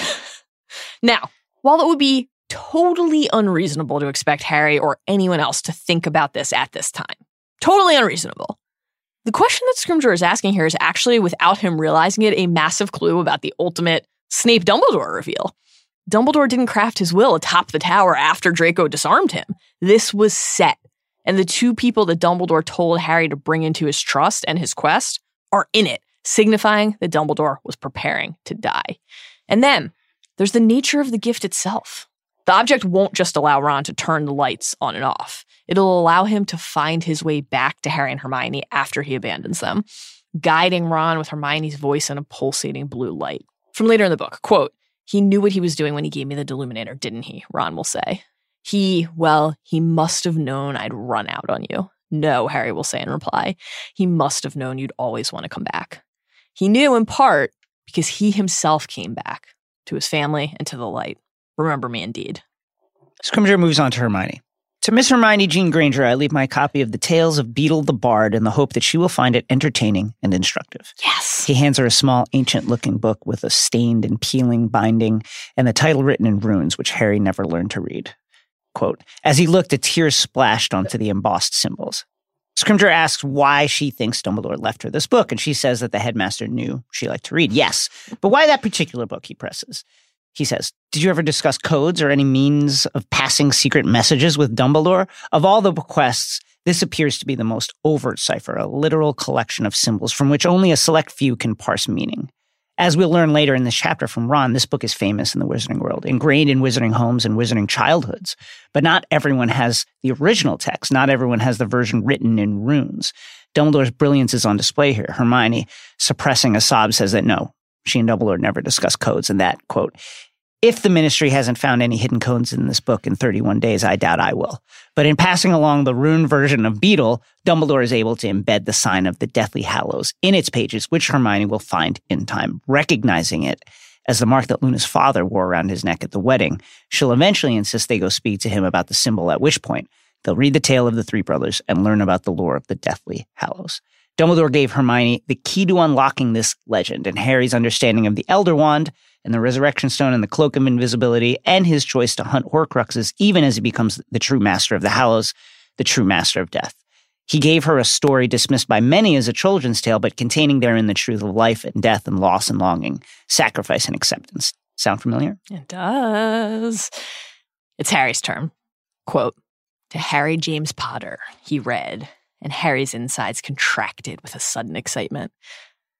Now, while it would be totally unreasonable to expect Harry or anyone else to think about this at this time, totally unreasonable, the question that Scrimgeour is asking here is actually, without him realizing it, a massive clue about the ultimate Snape Dumbledore reveal. Dumbledore didn't craft his will atop the tower after Draco disarmed him. This was set. And the two people that Dumbledore told Harry to bring into his trust and his quest are in it, signifying that Dumbledore was preparing to die. And then there's the nature of the gift itself. The object won't just allow Ron to turn the lights on and off. It'll allow him to find his way back to Harry and Hermione after he abandons them, guiding Ron with Hermione's voice and a pulsating blue light. From later in the book, quote, he knew what he was doing when he gave me the Deluminator, didn't he? Ron will say. He, well, he must have known I'd run out on you. No, Harry will say in reply. He must have known you'd always want to come back. He knew in part because he himself came back to his family and to the light. Remember me indeed. Scrimgeour moves on to Hermione. To Miss Hermione Jean Granger, I leave my copy of The Tales of Beedle the Bard in the hope that she will find it entertaining and instructive. Yes. He hands her a small, ancient-looking book with a stained and peeling binding and the title written in runes, which Harry never learned to read. Quote, as he looked, a tear splashed onto the embossed symbols. Scrimgeour asks why she thinks Dumbledore left her this book, and she says that the headmaster knew she liked to read. Yes, but why that particular book, he presses. He says, did you ever discuss codes or any means of passing secret messages with Dumbledore? Of all the bequests, this appears to be the most overt cipher, a literal collection of symbols from which only a select few can parse meaning. As we'll learn later in this chapter from Ron, this book is famous in the wizarding world, ingrained in wizarding homes and wizarding childhoods. But not everyone has the original text. Not everyone has the version written in runes. Dumbledore's brilliance is on display here. Hermione, suppressing a sob, says that no, she and Dumbledore never discussed codes, and that, quote, if the Ministry hasn't found any hidden codes in this book in thirty-one days, I doubt I will. But in passing along the rune version of Beedle, Dumbledore is able to embed the sign of the Deathly Hallows in its pages, which Hermione will find in time, recognizing it as the mark that Luna's father wore around his neck at the wedding. She'll eventually insist they go speak to him about the symbol, at which point they'll read the tale of the three brothers and learn about the lore of the Deathly Hallows. Dumbledore gave Hermione the key to unlocking this legend, and Harry's understanding of the Elder Wand and the Resurrection Stone and the Cloak of Invisibility and his choice to hunt Horcruxes even as he becomes the true master of the Hallows, the true master of death. He gave her a story dismissed by many as a children's tale, but containing therein the truth of life and death and loss and longing, sacrifice and acceptance. Sound familiar? It does. It's Harry's turn. Quote, to Harry James Potter, he read, and Harry's insides contracted with a sudden excitement.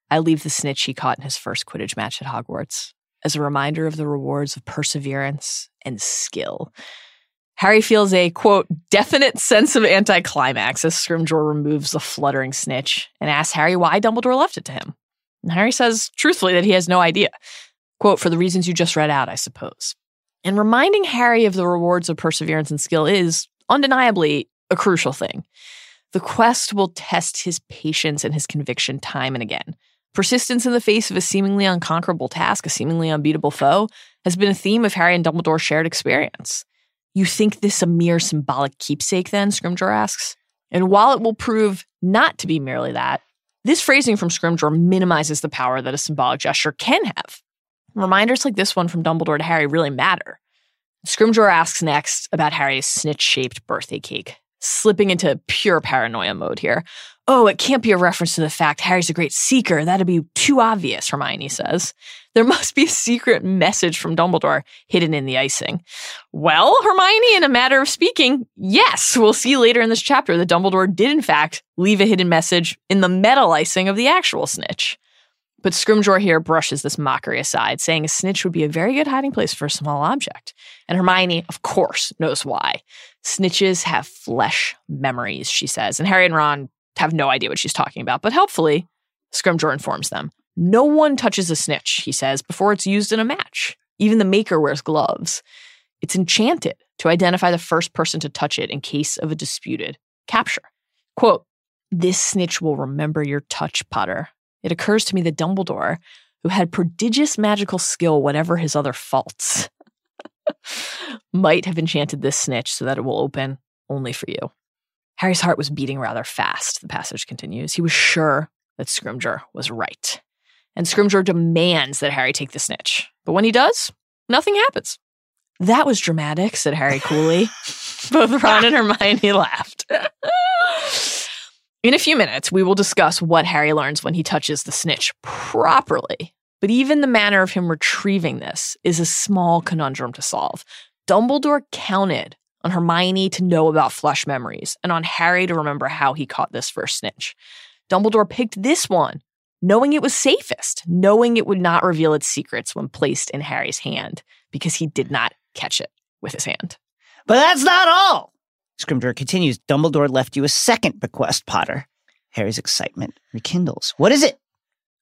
I leave the snitch he caught in his first Quidditch match at Hogwarts as a reminder of the rewards of perseverance and skill. Harry feels a, quote, definite sense of anticlimax as Scrimgeour removes the fluttering snitch and asks Harry why Dumbledore left it to him. And Harry says, truthfully, that he has no idea. Quote, for the reasons you just read out, I suppose. And reminding Harry of the rewards of perseverance and skill is, undeniably, a crucial thing. The quest will test his patience and his conviction time and again. Persistence in the face of a seemingly unconquerable task, a seemingly unbeatable foe, has been a theme of Harry and Dumbledore's shared experience. You think this a mere symbolic keepsake then, Scrimgeour asks? And while it will prove not to be merely that, this phrasing from Scrimgeour minimizes the power that a symbolic gesture can have. Reminders like this one from Dumbledore to Harry really matter. Scrimgeour asks next about Harry's snitch-shaped birthday cake, slipping into pure paranoia mode here. Oh, it can't be a reference to the fact Harry's a great seeker. That'd be too obvious, Hermione says. There must be a secret message from Dumbledore hidden in the icing. Well, Hermione, in a matter of speaking, yes, we'll see later in this chapter that Dumbledore did, in fact, leave a hidden message in the metal icing of the actual snitch. But Scrimgeour here brushes this mockery aside, saying a snitch would be a very good hiding place for a small object. And Hermione, of course, knows why. Snitches have flesh memories, she says. And Harry and Ron have no idea what she's talking about, but helpfully, Scrimgeour informs them. No one touches a snitch, he says, before it's used in a match. Even the maker wears gloves. It's enchanted to identify the first person to touch it in case of a disputed capture. Quote, this snitch will remember your touch, Potter. It occurs to me that Dumbledore, who had prodigious magical skill, whatever his other faults, might have enchanted this snitch so that it will open only for you. Harry's heart was beating rather fast, the passage continues. He was sure that Scrimgeour was right. And Scrimgeour demands that Harry take the snitch. But when he does, nothing happens. That was dramatic, said Harry coolly. Both Ron and Hermione laughed. In a few minutes, we will discuss what Harry learns when he touches the snitch properly. But even the manner of him retrieving this is a small conundrum to solve. Dumbledore counted on Hermione to know about flesh memories, and on Harry to remember how he caught this first snitch. Dumbledore picked this one, knowing it was safest, knowing it would not reveal its secrets when placed in Harry's hand, because he did not catch it with his hand. But that's not all! Scrimgeour continues, Dumbledore left you a second bequest, Potter. Harry's excitement rekindles. What is it?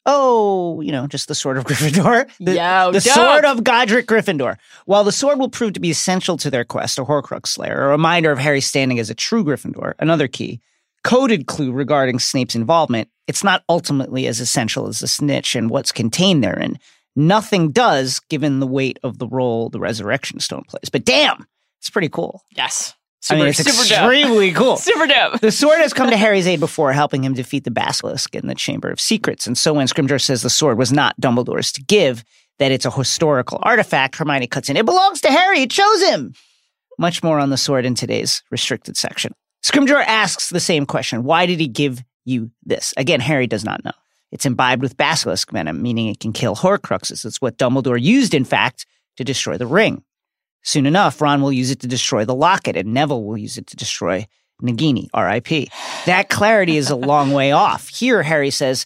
Oh, you know, just the sword of Gryffindor. The, Yo, the sword of Godric Gryffindor. While the sword will prove to be essential to their quest, a Horcrux slayer, a reminder of Harry's standing as a true Gryffindor, another key, coded clue regarding Snape's involvement, it's not ultimately as essential as the snitch and what's contained therein. Nothing does, given the weight of the role the Resurrection Stone plays. But damn, it's pretty cool. Yes. Super, I mean, it's super extremely dope. Cool. Super dope. The sword has come to Harry's aid before, helping him defeat the Basilisk in the Chamber of Secrets. And so when Scrimgeour says the sword was not Dumbledore's to give, that it's a historical artifact, Hermione cuts in. It belongs to Harry. It chose him. Much more on the sword in today's restricted section. Scrimgeour asks the same question. Why did he give you this? Again, Harry does not know. It's imbibed with Basilisk venom, meaning it can kill Horcruxes. It's what Dumbledore used, in fact, to destroy the ring. Soon enough, Ron will use it to destroy the locket, and Neville will use it to destroy Nagini, R I P. That clarity is a long way off. Here, Harry says,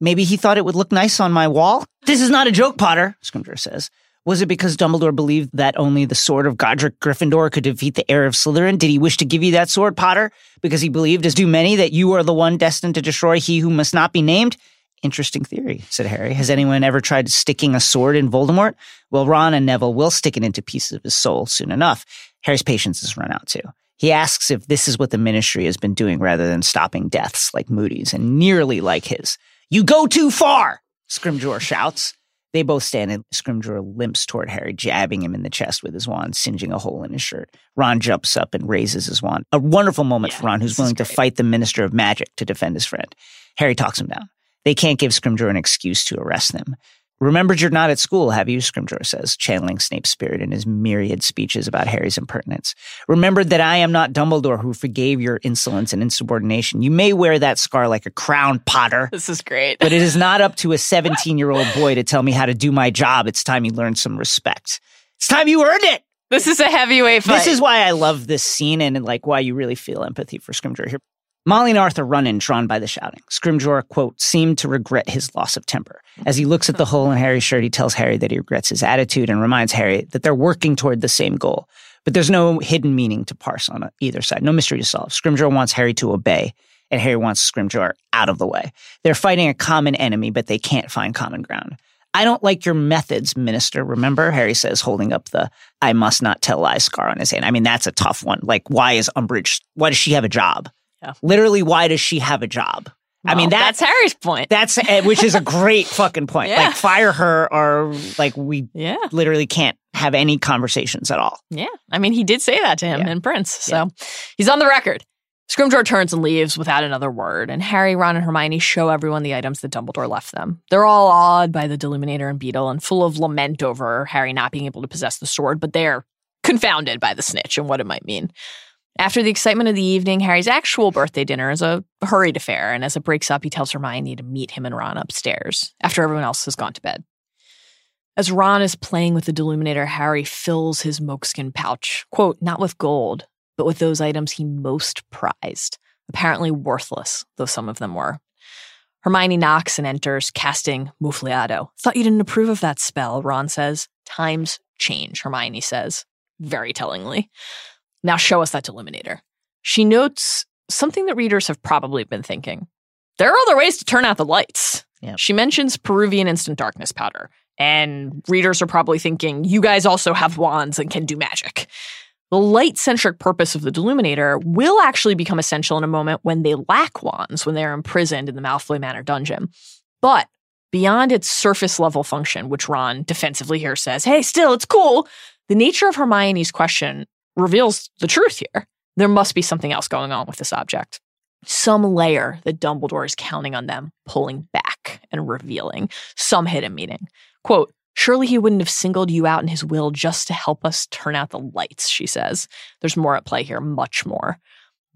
maybe he thought it would look nice on my wall? This is not a joke, Potter, Scrimgeour says. Was it because Dumbledore believed that only the sword of Godric Gryffindor could defeat the heir of Slytherin? Did he wish to give you that sword, Potter? Because he believed, as do many, that you are the one destined to destroy he who must not be named? Interesting theory, said Harry. Has anyone ever tried sticking a sword in Voldemort? Well, Ron and Neville will stick it into pieces of his soul soon enough. Harry's patience has run out too. He asks if this is what the ministry has been doing rather than stopping deaths like Moody's and nearly like his. You go too far, Scrimgeour shouts. They both stand and Scrimgeour limps toward Harry, jabbing him in the chest with his wand, singeing a hole in his shirt. Ron jumps up and raises his wand. A wonderful moment yeah, for Ron, who's willing to fight the Minister of Magic to defend his friend. Harry talks him down. They can't give Scrimgeour an excuse to arrest them. Remembered you're not at school, have you? Scrimgeour says, channeling Snape's spirit in his myriad speeches about Harry's impertinence. Remembered that I am not Dumbledore who forgave your insolence and insubordination. You may wear that scar like a crown, Potter. This is great. But it is not up to a seventeen-year-old boy to tell me how to do my job. It's time you learned some respect. It's time you earned it. This is a heavyweight fight. This is why I love this scene and like why you really feel empathy for Scrimgeour here. Molly and Arthur run in, drawn by the shouting. Scrimgeour, quote, seemed to regret his loss of temper. As he looks at the hole in Harry's shirt, he tells Harry that he regrets his attitude and reminds Harry that they're working toward the same goal. But there's no hidden meaning to parse on either side. No mystery to solve. Scrimgeour wants Harry to obey, and Harry wants Scrimgeour out of the way. They're fighting a common enemy, but they can't find common ground. I don't like your methods, Minister. Remember, Harry says, holding up the I must not tell lies scar on his hand. I mean, that's a tough one. Like, why is Umbridge, why does she have a job? Yeah. Literally, why does she have a job? Well, I mean, that, that's Harry's point. That's, which is a great fucking point. Yeah. Like, fire her or, like, we yeah. literally can't have any conversations at all. Yeah. I mean, he did say that to him yeah. in Prince. So yeah. he's on the record. Scrimgeour turns and leaves without another word, and Harry, Ron, and Hermione show everyone the items that Dumbledore left them. They're all awed by the Deluminator and Beedle and full of lament over Harry not being able to possess the sword, but they're confounded by the snitch and what it might mean. After the excitement of the evening, Harry's actual birthday dinner is a hurried affair, and as it breaks up, he tells Hermione to meet him and Ron upstairs after everyone else has gone to bed. As Ron is playing with the Deluminator, Harry fills his mokeskin pouch, quote, not with gold, but with those items he most prized, apparently worthless, though some of them were. Hermione knocks and enters, casting Mufliado. Thought you didn't approve of that spell, Ron says. Times change, Hermione says, very tellingly. Now show us that Deluminator. She notes something that readers have probably been thinking. There are other ways to turn out the lights. Yep. She mentions Peruvian instant darkness powder, and readers are probably thinking, you guys also have wands and can do magic. The light-centric purpose of the Deluminator will actually become essential in a moment when they lack wands, when they're imprisoned in the Malfoy Manor dungeon. But beyond its surface-level function, which Ron defensively here says, hey, still, it's cool, the nature of Hermione's question reveals the truth here. There must be something else going on with this object. Some layer that Dumbledore is counting on them pulling back and revealing. Some hidden meaning. Quote, surely he wouldn't have singled you out in his will just to help us turn out the lights, she says. There's more at play here, much more.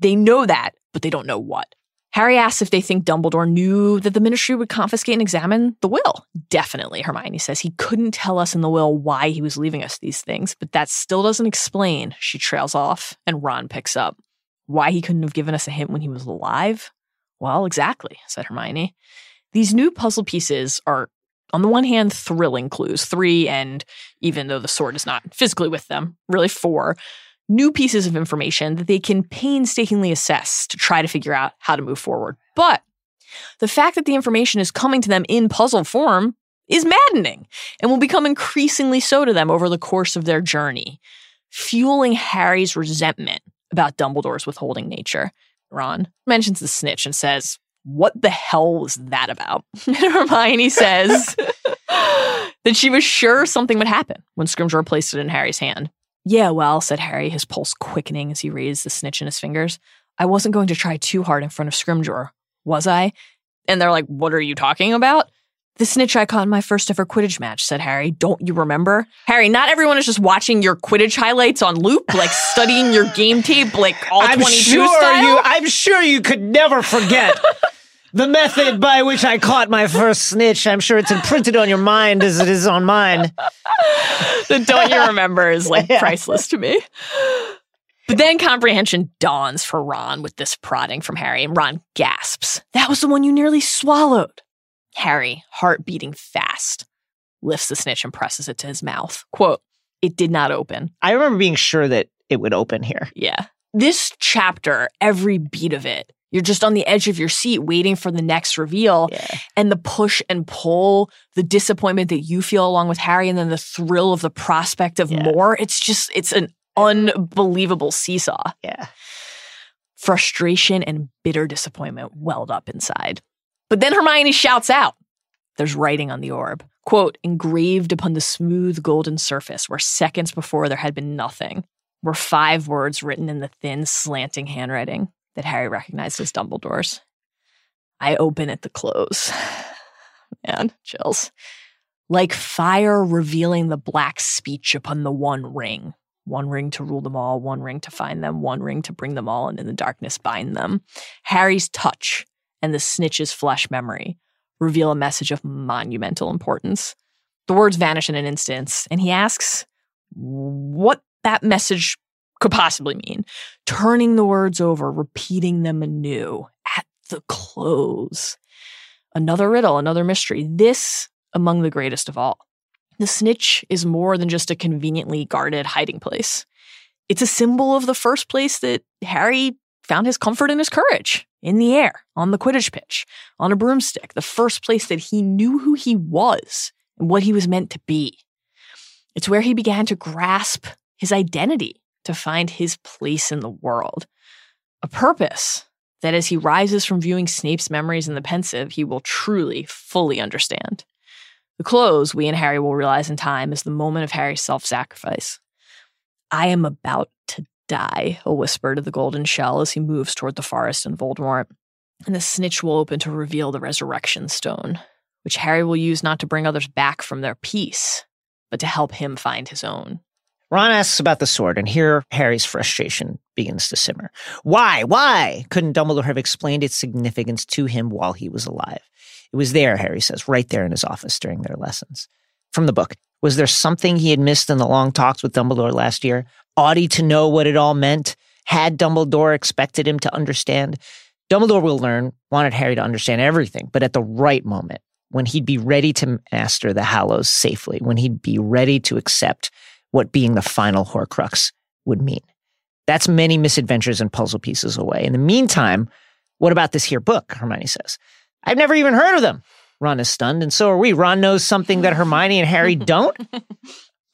They know that, but they don't know what. Harry asks if they think Dumbledore knew that the Ministry would confiscate and examine the will. Definitely, Hermione says. He couldn't tell us in the will why he was leaving us these things, but that still doesn't explain, she trails off, and Ron picks up. Why he couldn't have given us a hint when he was alive? Well, exactly, said Hermione. These new puzzle pieces are, on the one hand, thrilling clues, three, and even though the sword is not physically with them, really four, new pieces of information that they can painstakingly assess to try to figure out how to move forward. But the fact that the information is coming to them in puzzle form is maddening and will become increasingly so to them over the course of their journey, fueling Harry's resentment about Dumbledore's withholding nature. Ron mentions the snitch and says, what the hell was that about? And Hermione says that she was sure something would happen when Scrimgeour placed it in Harry's hand. Yeah, well, said Harry, his pulse quickening as he raised the snitch in his fingers. I wasn't going to try too hard in front of Scrimgeour, was I? And they're like, what are you talking about? The snitch I caught in my first ever Quidditch match, said Harry. Don't you remember? Harry, not everyone is just watching your Quidditch highlights on loop, like studying your game tape, like all I'm twenty-two sure style. You, I'm sure you could never forget the method by which I caught my first snitch. I'm sure it's imprinted on your mind as it is on mine. The don't you remember is like yeah. priceless to me. But then comprehension dawns for Ron with this prodding from Harry, and Ron gasps. That was the one you nearly swallowed. Harry, heart beating fast, lifts the snitch and presses it to his mouth. Quote, it did not open. I remember being sure that it would open here. Yeah. This chapter, every beat of it, you're just on the edge of your seat waiting for the next reveal. Yeah. And the push and pull, the disappointment that you feel along with Harry, and then the thrill of the prospect of yeah. more. It's just, it's an unbelievable seesaw. Yeah. Frustration and bitter disappointment welled up inside. But then Hermione shouts out, there's writing on the orb, quote, engraved upon the smooth golden surface where seconds before there had been nothing, were five words written in the thin, slanting handwriting that Harry recognized as Dumbledore's. I open at the close. Man, chills. Like fire revealing the black speech upon the one ring. One ring to rule them all, one ring to find them, one ring to bring them all, and in the darkness bind them. Harry's touch and the snitch's flesh memory reveal a message of monumental importance. The words vanish in an instant, and he asks what that message could possibly mean, turning the words over, repeating them anew, at the close. Another riddle, another mystery, this among the greatest of all. The snitch is more than just a conveniently guarded hiding place. It's a symbol of the first place that Harry found his comfort and his courage, in the air, on the Quidditch pitch, on a broomstick, the first place that he knew who he was and what he was meant to be. It's where he began to grasp his identity, to find his place in the world, a purpose that as he rises from viewing Snape's memories in the Pensieve, he will truly, fully understand. The close, we and Harry will realize in time, is the moment of Harry's self-sacrifice. "I am about to die," he'll whisper to the golden shell as he moves toward the forest and Voldemort, and the snitch will open to reveal the Resurrection Stone, which Harry will use not to bring others back from their peace, but to help him find his own. Ron asks about the sword, and here Harry's frustration begins to simmer. Why, why couldn't Dumbledore have explained its significance to him while he was alive? It was there, Harry says, right there in his office during their lessons. From the book, was there something he had missed in the long talks with Dumbledore last year? Ought he to know what it all meant? Had Dumbledore expected him to understand? Dumbledore, we'll learn, wanted Harry to understand everything, but at the right moment, when he'd be ready to master the Hallows safely, when he'd be ready to accept what being the final Horcrux would mean. That's many misadventures and puzzle pieces away. In the meantime, what about this here book, Hermione says? I've never even heard of them. Ron is stunned, and so are we. Ron knows something that Hermione and Harry don't?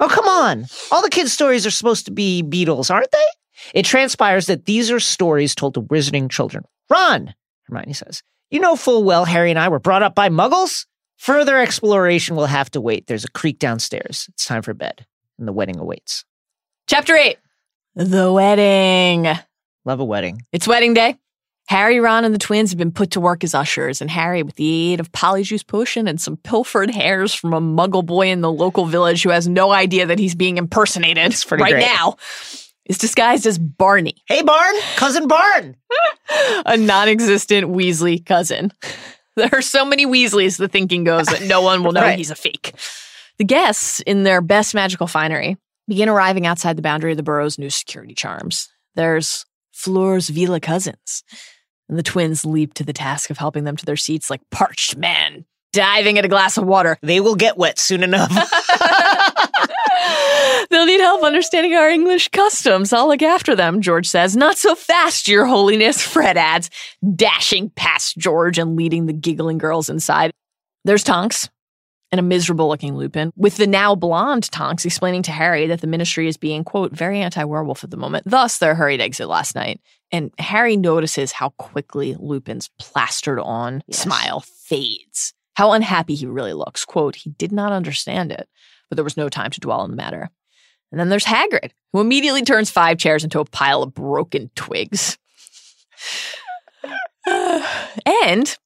Oh, come on. All the kids' stories are supposed to be Beatles, aren't they? It transpires that these are stories told to wizarding children. Ron, Hermione says, you know full well Harry and I were brought up by muggles. Further exploration will have to wait. There's a creak downstairs. It's time for bed. And the wedding awaits. Chapter eight. The wedding. Love a wedding. It's wedding day. Harry, Ron, and the twins have been put to work as ushers, and Harry, with the aid of Polyjuice potion and some pilfered hairs from a muggle boy in the local village who has no idea that he's being impersonated right great. now, is disguised as Barney. Hey, Barn! Cousin Barn! A non-existent Weasley cousin. There are so many Weasleys, the thinking goes, that no one will know right. he's a fake. The guests, in their best magical finery, begin arriving outside the boundary of the Burrow's new security charms. There's Fleur's Villa cousins, and the twins leap to the task of helping them to their seats like parched men diving at a glass of water. They will get wet soon enough. They'll need help understanding our English customs. I'll look after them, George says. Not so fast, Your Holiness, Fred adds, dashing past George and leading the giggling girls inside. There's Tonks. And a miserable-looking Lupin, with the now-blonde Tonks explaining to Harry that the Ministry is being, quote, very anti-werewolf at the moment, thus their hurried exit last night. And Harry notices how quickly Lupin's plastered-on yes. smile fades, how unhappy he really looks. Quote, he did not understand it, but there was no time to dwell on the matter. And then there's Hagrid, who immediately turns five chairs into a pile of broken twigs. And,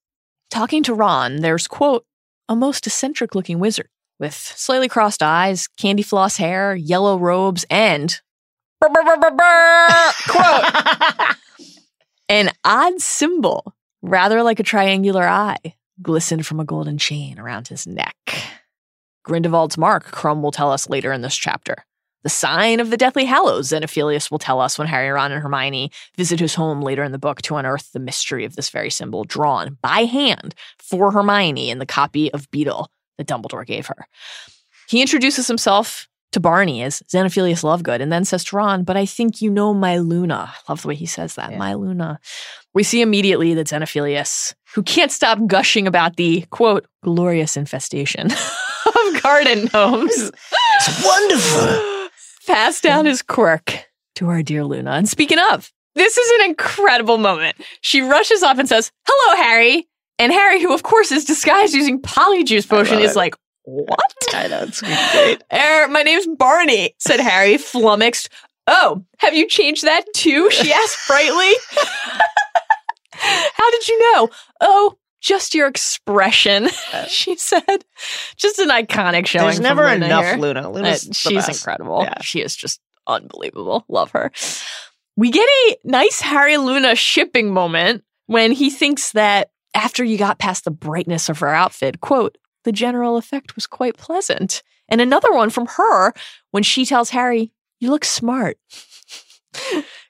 talking to Ron, there's, quote, a most eccentric-looking wizard with slightly crossed eyes, candy floss hair, yellow robes, and burr, burr, burr, burr, burr, quote, an odd symbol, rather like a triangular eye, glistened from a golden chain around his neck. Grindelwald's mark, Crumb will tell us later in this chapter. The sign of the Deathly Hallows, Xenophilius will tell us when Harry, Ron, and Hermione visit his home later in the book to unearth the mystery of this very symbol drawn by hand for Hermione in the copy of Beedle that Dumbledore gave her. He introduces himself to Barney as Xenophilius Lovegood and then says to Ron, but I think you know my Luna. I love the way he says that, yeah. my Luna. We see immediately that Xenophilius, who can't stop gushing about the, quote, glorious infestation of garden gnomes. It's wonderful. Pass down his quirk to our dear Luna. And speaking of, this is an incredible moment. She rushes up and says, hello, Harry. And Harry, who of course is disguised using Polyjuice potion, is it. like, what? I know, it's great. er, my name's Barney, said Harry, flummoxed. Oh, have you changed that too? She asked brightly. How did you know? Oh, just your expression, she said. Just an iconic showing. There's never Luna enough here. Luna. Luna's uh, she's incredible. Yeah. She is just unbelievable. Love her. We get a nice Harry Luna shipping moment when he thinks that after you got past the brightness of her outfit, quote, the general effect was quite pleasant. And another one from her when she tells Harry, you look smart.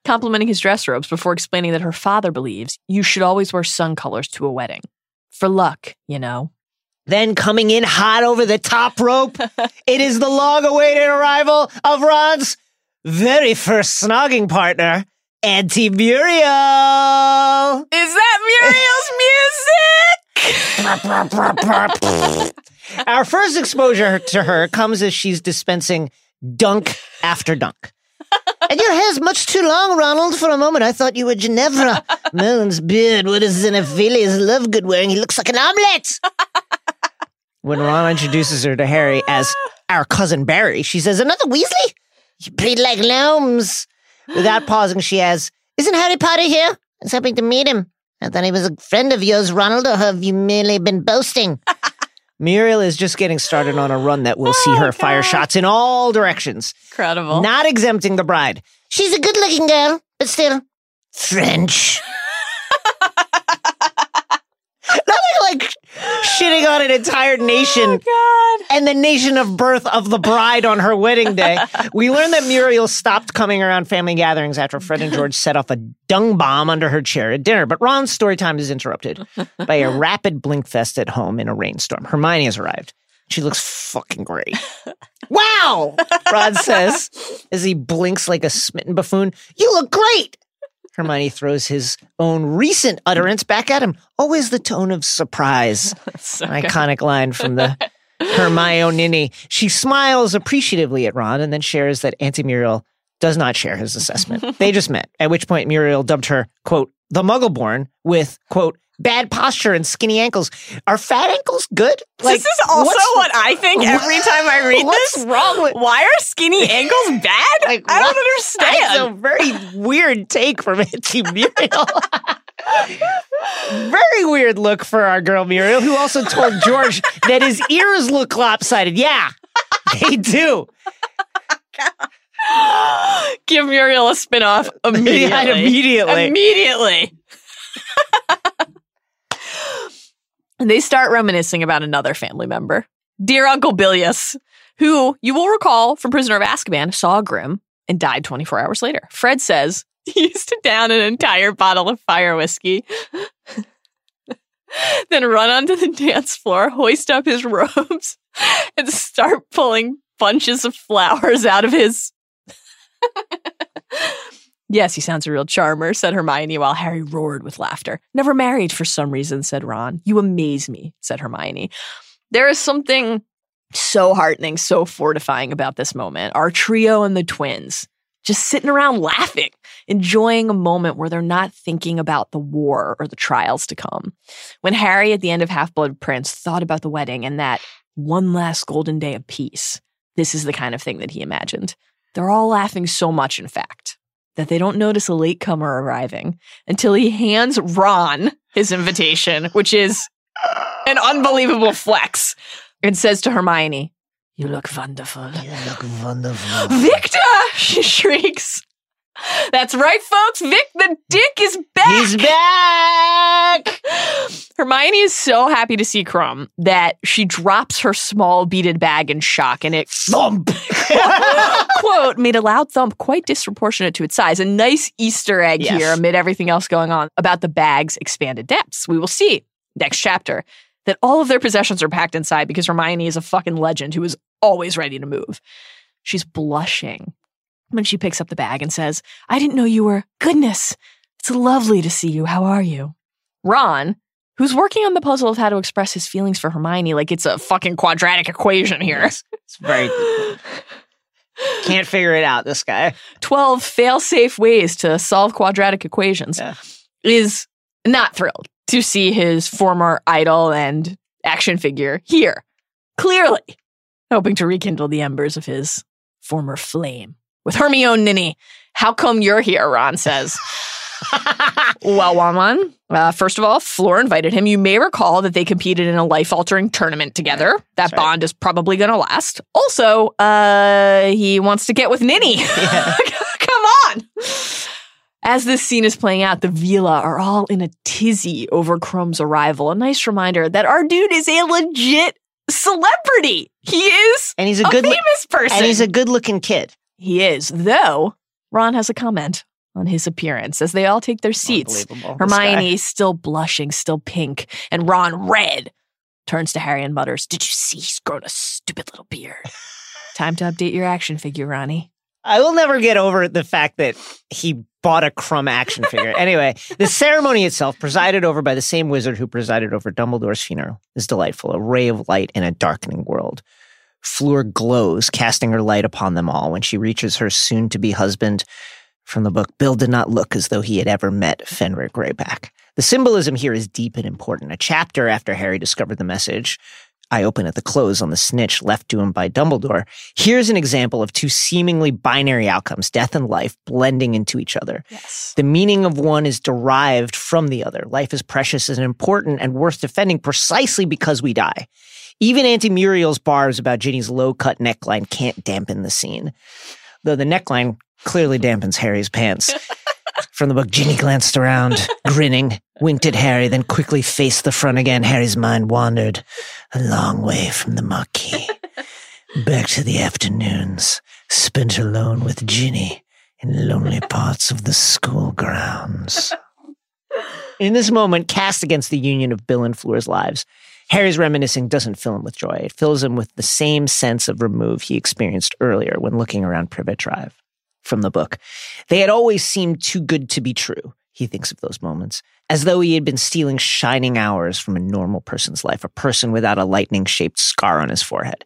Complimenting his dress robes before explaining that her father believes you should always wear sun colors to a wedding. For luck, you know. Then coming in hot over the top rope, it is the long-awaited arrival of Ron's very first snogging partner, Auntie Muriel. Is that Muriel's music? Our first exposure to her comes as she's dispensing dunk after dunk. And your hair's much too long, Ronald. For a moment, I thought you were Ginevra. Merlin's beard, what is Xenophilia's Lovegood wearing? He looks like an omelette. When Ron introduces her to Harry as our cousin Barry, she says, another Weasley? You bleed like lambs. Without pausing, she adds, isn't Harry Potter here? I was hoping to meet him. I thought he was a friend of yours, Ronald, or have you merely been boasting? Muriel is just getting started on a run that will oh, see her God. fire shots in all directions. Incredible. Not exempting the bride. She's a good-looking girl, but still French. Nothing like shitting on an entire nation oh, God. and the nation of birth of the bride on her wedding day. We learned that Muriel stopped coming around family gatherings after Fred and George set off a dung bomb under her chair at dinner. But Ron's story time is interrupted by a rapid blink fest at home in a rainstorm. Hermione has arrived. She looks fucking great. Wow, Ron says as he blinks like a smitten buffoon. You look great. Hermione throws his own recent utterance back at him. Always the tone of surprise. So an iconic good. line from the Hermione. She smiles appreciatively at Ron and then shares that Auntie Muriel does not share his assessment. They just met, at which point Muriel dubbed her, quote, the Muggleborn with, quote, bad posture and skinny ankles. Are fat ankles good? Like, this is also what I think every what? time I read what's this. What's wrong with... Why are skinny ankles bad? Like, I what? don't understand. That's a very weird take from Auntie Muriel. Very weird look for our girl Muriel, who also told George that his ears look lopsided. Yeah, they do. Give Muriel a spinoff immediately. Yeah, immediately. Immediately. They start reminiscing about another family member, dear Uncle Bilious, who you will recall from Prisoner of Azkaban saw Grimm and died twenty-four hours later. Fred says he used to down an entire bottle of fire whiskey, then run onto the dance floor, hoist up his robes, and start pulling bunches of flowers out of his... Yes, he sounds a real charmer, said Hermione, while Harry roared with laughter. Never married for some reason, said Ron. You amaze me, said Hermione. There is something so heartening, so fortifying about this moment. Our trio and the twins just sitting around laughing, enjoying a moment where they're not thinking about the war or the trials to come. When Harry, at the end of Half-Blood Prince, thought about the wedding and that one last golden day of peace, this is the kind of thing that he imagined. They're all laughing so much, in fact, that they don't notice a latecomer arriving until he hands Ron his invitation, which is an unbelievable flex, and says to Hermione, you look wonderful. You look wonderful. Victor, she shrieks. That's right, folks. Vic the Dick is back. He's back. Hermione is so happy to see Crumb that she drops her small beaded bag in shock, and it thump, quote, made a loud thump quite disproportionate to its size. A nice Easter egg yes. here amid everything else going on about the bag's expanded depths. We will see next chapter that all of their possessions are packed inside because Hermione is a fucking legend who is always ready to move. She's blushing when she picks up the bag and says, I didn't know you were, goodness, it's lovely to see you. How are you? Ron, who's working on the puzzle of how to express his feelings for Hermione, like it's a fucking quadratic equation here. It's, it's very... Can't figure it out, this guy. twelve fail-safe ways to solve quadratic equations. Yeah. Is not thrilled to see his former idol and action figure here, clearly hoping to rekindle the embers of his former flame. With Hermione Ninny, how come you're here, Ron says. Well, Ron, uh, first of all, Fleur invited him. You may recall that they competed in a life-altering tournament together. That Sorry. bond is probably going to last. Also, uh, he wants to get with Ninny. Yeah. Come on! As this scene is playing out, the Vila are all in a tizzy over Crumb's arrival. A nice reminder that our dude is a legit celebrity. He is and he's a, a good famous lo- person. And he's a good-looking kid. He is, though Ron has a comment on his appearance as they all take their seats. Hermione, still blushing, still pink, and Ron red, turns to Harry and mutters, did you see he's grown a stupid little beard? Time to update your action figure, Ronnie. I will never get over the fact that he bought a crumb action figure. Anyway, the ceremony itself, presided over by the same wizard who presided over Dumbledore's funeral, is delightful. A ray of light in a darkening world. Fleur glows, casting her light upon them all when she reaches her soon-to-be husband. From the book, Bill did not look as though he had ever met Fenrir Greyback. The symbolism here is deep and important. A chapter after Harry discovered the message, I open at the close on the snitch left to him by Dumbledore, here's an example of two seemingly binary outcomes, death and life, blending into each other. Yes. The meaning of one is derived from the other. Life is precious and important and worth defending precisely because we die. Even Auntie Muriel's barbs about Ginny's low-cut neckline can't dampen the scene. Though the neckline clearly dampens Harry's pants. From the book, Ginny glanced around, grinning, winked at Harry, then quickly faced the front again. Harry's mind wandered a long way from the marquee, back to the afternoons, spent alone with Ginny in lonely parts of the school grounds. In this moment, cast against the union of Bill and Fleur's lives, Harry's reminiscing doesn't fill him with joy. It fills him with the same sense of remove he experienced earlier when looking around Privet Drive. From the book, they had always seemed too good to be true, he thinks of those moments, as though he had been stealing shining hours from a normal person's life, a person without a lightning-shaped scar on his forehead.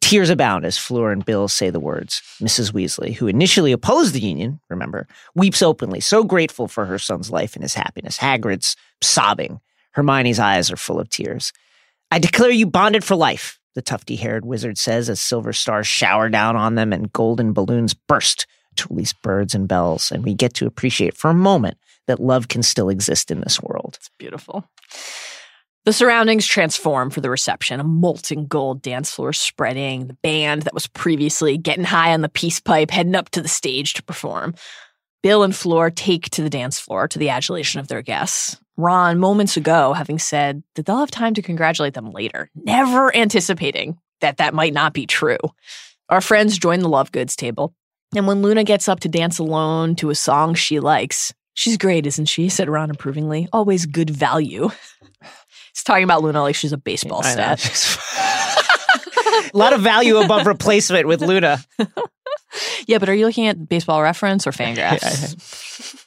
Tears abound as Fleur and Bill say the words. Missus Weasley, who initially opposed the union, remember, weeps openly, so grateful for her son's life and his happiness. Hagrid's sobbing. Hermione's eyes are full of tears. I declare you bonded for life, the tufty-haired wizard says as silver stars shower down on them and golden balloons burst to release birds and bells, and we get to appreciate for a moment that love can still exist in this world. It's beautiful. The surroundings transform for the reception, a molten gold dance floor spreading, the band that was previously getting high on the peace pipe heading up to the stage to perform. Bill and Fleur take to the dance floor to the adulation of their guests. Ron, moments ago, having said that they'll have time to congratulate them later, never anticipating that that might not be true. Our friends join the Love Goods table. And when Luna gets up to dance alone to a song she likes, she's great, isn't she? Said Ron approvingly. Always good value. He's talking about Luna like she's a baseball yeah, stat. A lot of value above replacement with Luna. Yeah, but are you looking at Baseball Reference or Fangraphs?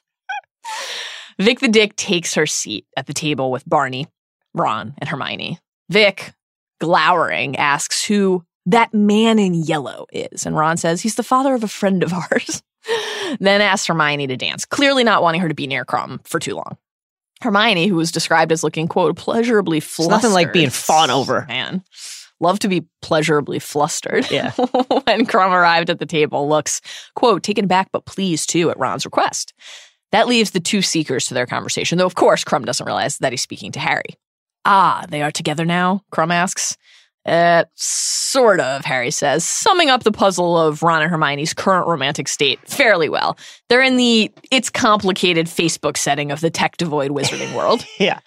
Vic the Dick takes her seat at the table with Barney, Ron, and Hermione. Vic, glowering, asks who that man in yellow is. And Ron says, he's the father of a friend of ours. Then asks Hermione to dance, clearly not wanting her to be near Crumb for too long. Hermione, who was described as looking, quote, pleasurably flustered. It's nothing like being fought over. Man, love to be pleasurably flustered. Yeah. When Crumb arrived at the table, looks, quote, taken aback, but pleased too at Ron's request. That leaves the two seekers to their conversation, though, of course, Crumb doesn't realize that he's speaking to Harry. Ah, they are together now, Crumb asks. Uh, sort of, Harry says, summing up the puzzle of Ron and Hermione's current romantic state fairly well. They're in the it's complicated Facebook setting of the tech devoid wizarding world. Yeah.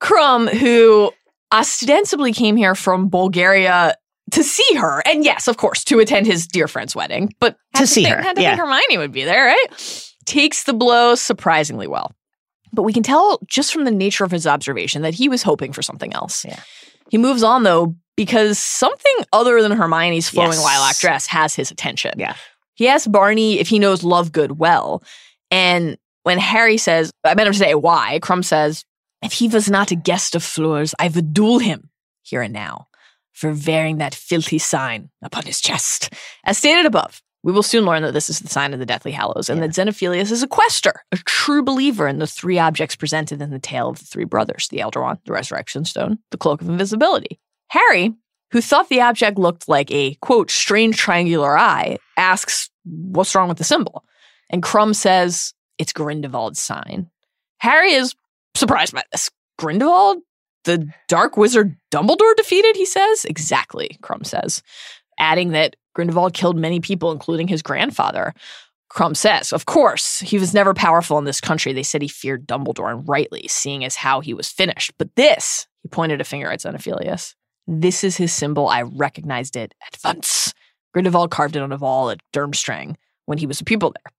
Crumb, who ostensibly came here from Bulgaria to see her, and yes, of course, to attend his dear friend's wedding, but had to, to see think, her. Had to yeah. think Hermione would be there, right? Takes the blow surprisingly well. But we can tell just from the nature of his observation that he was hoping for something else. Yeah. He moves on, though, because something other than Hermione's flowing yes. lilac dress has his attention. Yeah. He asks Barney if he knows Lovegood well. And when Harry says, I meant him to say why, Crumb says, if he was not a guest of Fleur's, I would duel him here and now for wearing that filthy sign upon his chest. As stated above, we will soon learn that this is the sign of the Deathly Hallows and yeah. that Xenophilius is a quester, a true believer in the three objects presented in the tale of the three brothers, the Elder Wand, the Resurrection Stone, the Cloak of Invisibility. Harry, who thought the object looked like a, quote, strange triangular eye, asks, what's wrong with the symbol? And Crumb says, it's Grindelwald's sign. Harry is surprised by this. Grindelwald? The dark wizard Dumbledore defeated, he says? Exactly, Crumb says, adding that Grindelwald killed many people, including his grandfather. Crumb says, of course, he was never powerful in this country. They said he feared Dumbledore, and rightly, seeing as how he was finished. But this, he pointed a finger at Xenophilius. This is his symbol. I recognized it at once. Grindelwald carved it on a wall at Durmstrang when he was a pupil there.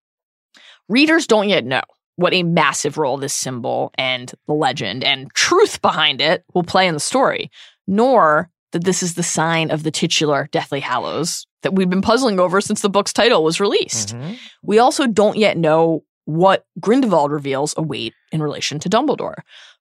Readers don't yet know what a massive role this symbol and the legend and truth behind it will play in the story, nor that this is the sign of the titular Deathly Hallows that we've been puzzling over since the book's title was released. Mm-hmm. We also don't yet know what Grindelwald reveals await in relation to Dumbledore.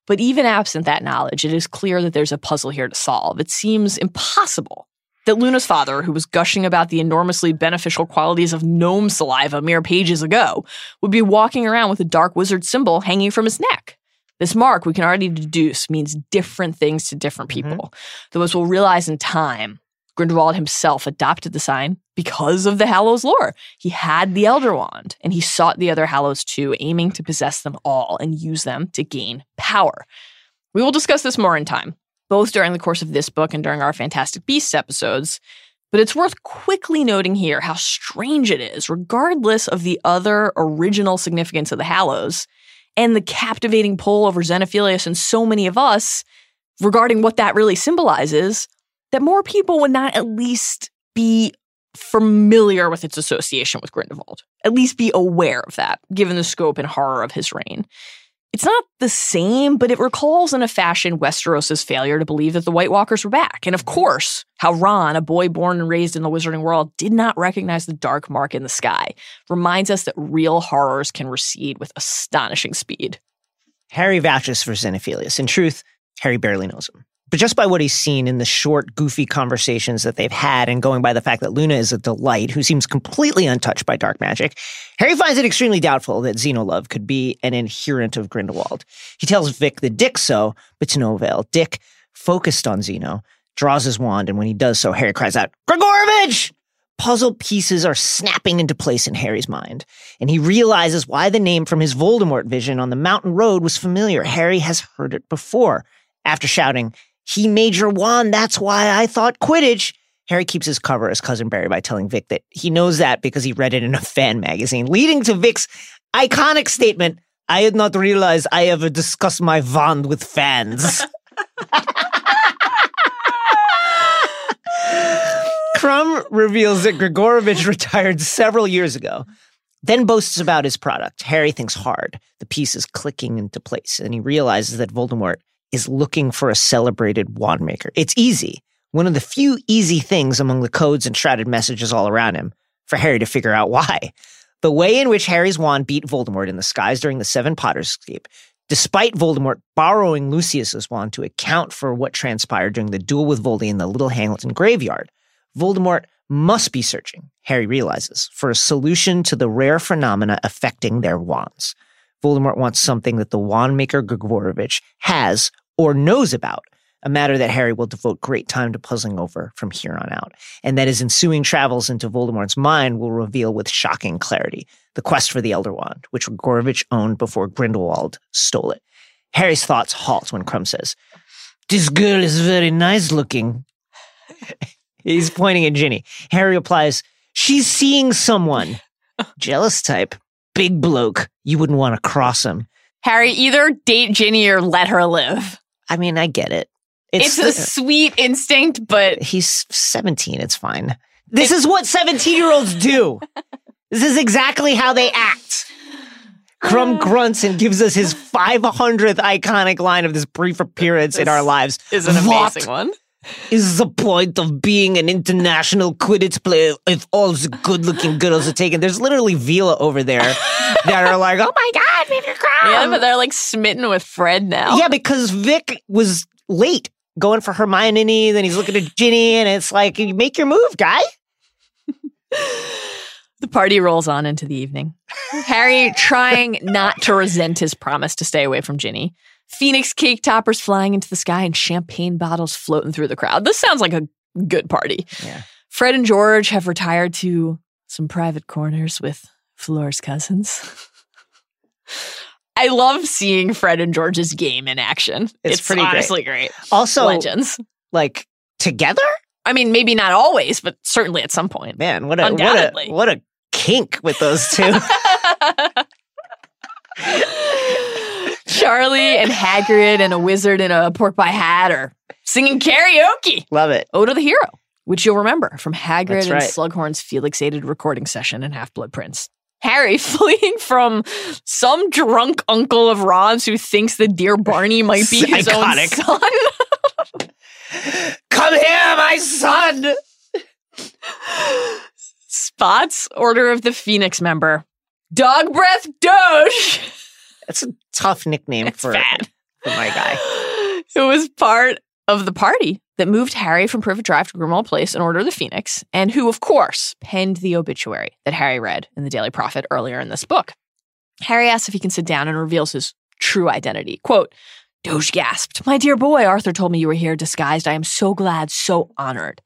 But even absent that knowledge, it is clear that there's a puzzle here to solve. It seems impossible that Luna's father, who was gushing about the enormously beneficial qualities of gnome saliva mere pages ago, would be walking around with a dark wizard symbol hanging from his neck. This mark, we can already deduce, means different things to different people. Mm-hmm. Though, as we'll realize in time, Grindelwald himself adopted the sign because of the Hallows lore. He had the Elder Wand, and he sought the other Hallows too, aiming to possess them all and use them to gain power. We will discuss this more in time, both during the course of this book and during our Fantastic Beasts episodes. But it's worth quickly noting here how strange it is, regardless of the other original significance of the Hallows and the captivating pull over Xenophilius and so many of us regarding what that really symbolizes, that more people would not at least be familiar with its association with Grindelwald, at least be aware of that, given the scope and horror of his reign. It's not the same, but it recalls in a fashion Westeros's failure to believe that the White Walkers were back. And of course, how Ron, a boy born and raised in the wizarding world, did not recognize the dark mark in the sky, reminds us that real horrors can recede with astonishing speed. Harry vouches for Xenophilius. In truth, Harry barely knows him. But just by what he's seen in the short, goofy conversations that they've had and going by the fact that Luna is a delight who seems completely untouched by dark magic, Harry finds it extremely doubtful that Xenolove could be an adherent of Grindelwald. He tells Vic that Dick so, but to no avail. Dick, focused on Xeno, draws his wand, and when he does so, Harry cries out, "Gregorovitch!" Puzzle pieces are snapping into place in Harry's mind, and he realizes why the name from his Voldemort vision on the mountain road was familiar. Harry has heard it before. After shouting, "He made your wand, that's why I thought Quidditch," Harry keeps his cover as Cousin Barry by telling Vic that he knows that because he read it in a fan magazine, leading to Vic's iconic statement, "I had not realized I ever discussed my wand with fans." Crumb reveals that Gregorovitch retired several years ago, then boasts about his product. Harry thinks hard. The piece is clicking into place, and he realizes that Voldemort is looking for a celebrated wandmaker. It's easy, one of the few easy things among the codes and shrouded messages all around him, for Harry to figure out why. The way in which Harry's wand beat Voldemort in the skies during the Seven Potters escape, despite Voldemort borrowing Lucius's wand to account for what transpired during the duel with Voldy in the Little Hangleton graveyard, Voldemort must be searching, Harry realizes, for a solution to the rare phenomena affecting their wands. Voldemort wants something that the wandmaker Gregorovitch has or knows about, a matter that Harry will devote great time to puzzling over from here on out, and that his ensuing travels into Voldemort's mind will reveal with shocking clarity, the quest for the Elder Wand, which Gregorovitch owned before Grindelwald stole it. Harry's thoughts halt when Crumb says, "This girl is very nice looking." He's pointing at Ginny. Harry replies, "She's seeing someone." "Jealous type. Big bloke. You wouldn't want to cross him." Harry, either date Ginny or let her live. I mean, I get it. It's, it's a sweet instinct, but... He's seventeen. It's fine. This it's- is what seventeen-year-olds do. This is exactly how they act. Crumb grunts and gives us his five hundredth iconic line of this brief appearance this in our lives. Is an amazing what one. Is the point of being an international Quidditch player if all the good-looking girls are taken? There's literally Vila over there that are like, "Oh my God, Mister Crumb!" Yeah, but they're like smitten with Fred now. Yeah, because Vic was late going for Hermione, then he's looking at Ginny, and it's like, "Make your move, guy." The party rolls on into the evening. Harry trying not to resent his promise to stay away from Ginny. Phoenix cake toppers flying into the sky and champagne bottles floating through the crowd. This sounds like a good party. Yeah. Fred and George have retired to some private corners with Fleur's cousins. I love seeing Fred and George's game in action. It's, it's pretty honestly great. great. Also, legends. Like, together? I mean, maybe not always, but certainly at some point. Man, what a, what a, what a kink with those two. Charlie and Hagrid and a wizard in a pork pie hat are singing karaoke. Love it. Ode to the Hero, which you'll remember from Hagrid That's and right. Slughorn's Felix-aided recording session in Half-Blood Prince. Harry fleeing from some drunk uncle of Ron's who thinks that dear Barney might be his Iconic. own son. Come here, my son! Spots, Order of the Phoenix member. Dog Breath Doge! That's a tough nickname for, for my guy. It was part of the party that moved Harry from Privet Drive to Grimmauld Place in Order of the Phoenix, and who, of course, penned the obituary that Harry read in the Daily Prophet earlier in this book. Harry asks if he can sit down and reveals his true identity. Quote, Doge gasped, "My dear boy, Arthur told me you were here disguised. I am so glad, so honored."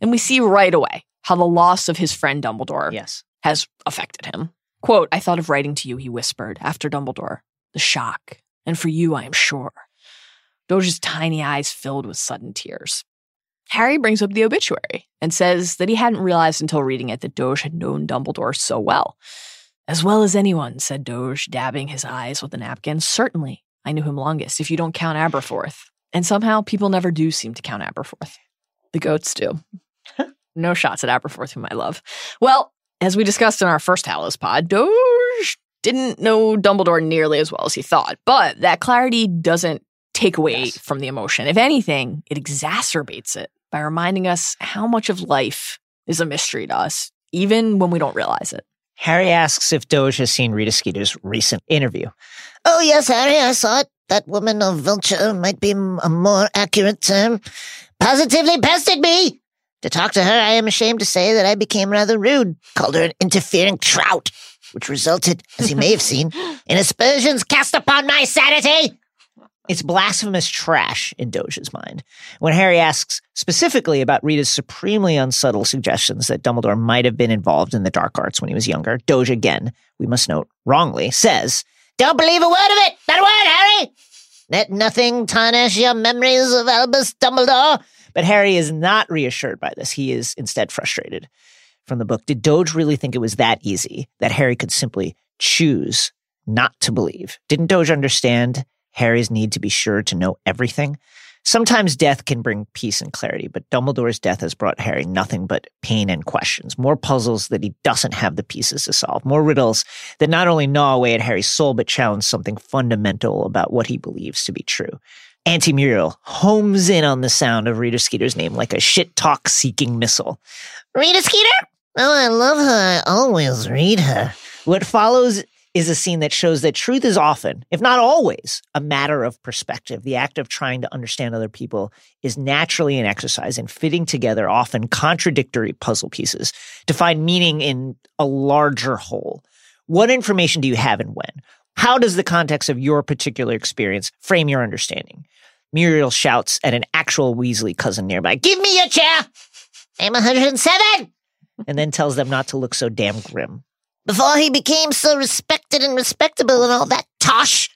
And we see right away how the loss of his friend Dumbledore yes. has affected him. Quote, "I thought of writing to you," he whispered, "after Dumbledore. The shock. And for you, I am sure." Doge's tiny eyes filled with sudden tears. Harry brings up the obituary and says that he hadn't realized until reading it that Doge had known Dumbledore so well. "As well as anyone," said Doge, dabbing his eyes with a napkin. "Certainly, I knew him longest, if you don't count Aberforth." And somehow, people never do seem to count Aberforth. The goats do. No shots at Aberforth, whom I love. Well, as we discussed in our first Hallows pod, Doge didn't know Dumbledore nearly as well as he thought. But that clarity doesn't take away yes. from the emotion. If anything, it exacerbates it by reminding us how much of life is a mystery to us, even when we don't realize it. Harry asks if Doge has seen Rita Skeeter's recent interview. "Oh, yes, Harry, I saw it. That woman of Vulture might be a more accurate term. Positively pestered me. To talk to her, I am ashamed to say that I became rather rude. Called her an interfering trout, which resulted, as you may have seen, in aspersions cast upon my sanity." It's blasphemous trash in Doge's mind. When Harry asks specifically about Rita's supremely unsubtle suggestions that Dumbledore might have been involved in the dark arts when he was younger, Doge again, we must note wrongly, says, "Don't believe a word of it! Not a word, Harry! Let nothing tarnish your memories of Albus Dumbledore." But Harry is not reassured by this. He is instead frustrated. From the book, did Doge really think it was that easy, that Harry could simply choose not to believe? Didn't Doge understand Harry's need to be sure to know everything? Sometimes death can bring peace and clarity, but Dumbledore's death has brought Harry nothing but pain and questions, more puzzles that he doesn't have the pieces to solve, more riddles that not only gnaw away at Harry's soul, but challenge something fundamental about what he believes to be true. Auntie Muriel homes in on the sound of Rita Skeeter's name like a shit-talk-seeking missile. "Rita Skeeter? Oh, I love her. I always read her." What follows is a scene that shows that truth is often, if not always, a matter of perspective. The act of trying to understand other people is naturally an exercise in fitting together often contradictory puzzle pieces to find meaning in a larger whole. What information do you have and when? How does the context of your particular experience frame your understanding? Muriel shouts at an actual Weasley cousin nearby, "Give me your chair! I'm one hundred seven! And then tells them not to look so damn grim. "Before he became so respected and respectable and all that tosh,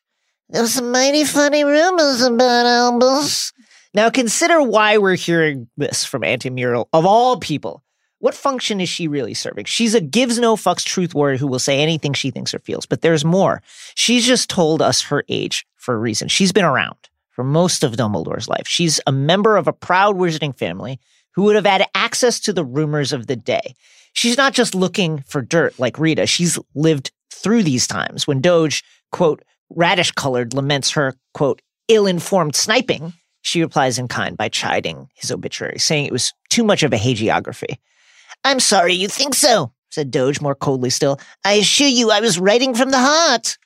there were some mighty funny rumors about Albus." Now consider why we're hearing this from Auntie Muriel, of all people. What function is she really serving? She's a gives-no-fucks truth warrior who will say anything she thinks or feels. But there's more. She's just told us her age for a reason. She's been around for most of Dumbledore's life. She's a member of a proud wizarding family who would have had access to the rumors of the day. She's not just looking for dirt like Rita. She's lived through these times when Doge, quote, radish-colored, laments her, quote, ill-informed sniping. She replies in kind by chiding his obituary, saying it was too much of a hagiography. "I'm sorry you think so," said Doge more coldly still. "I assure you I was writing from the heart."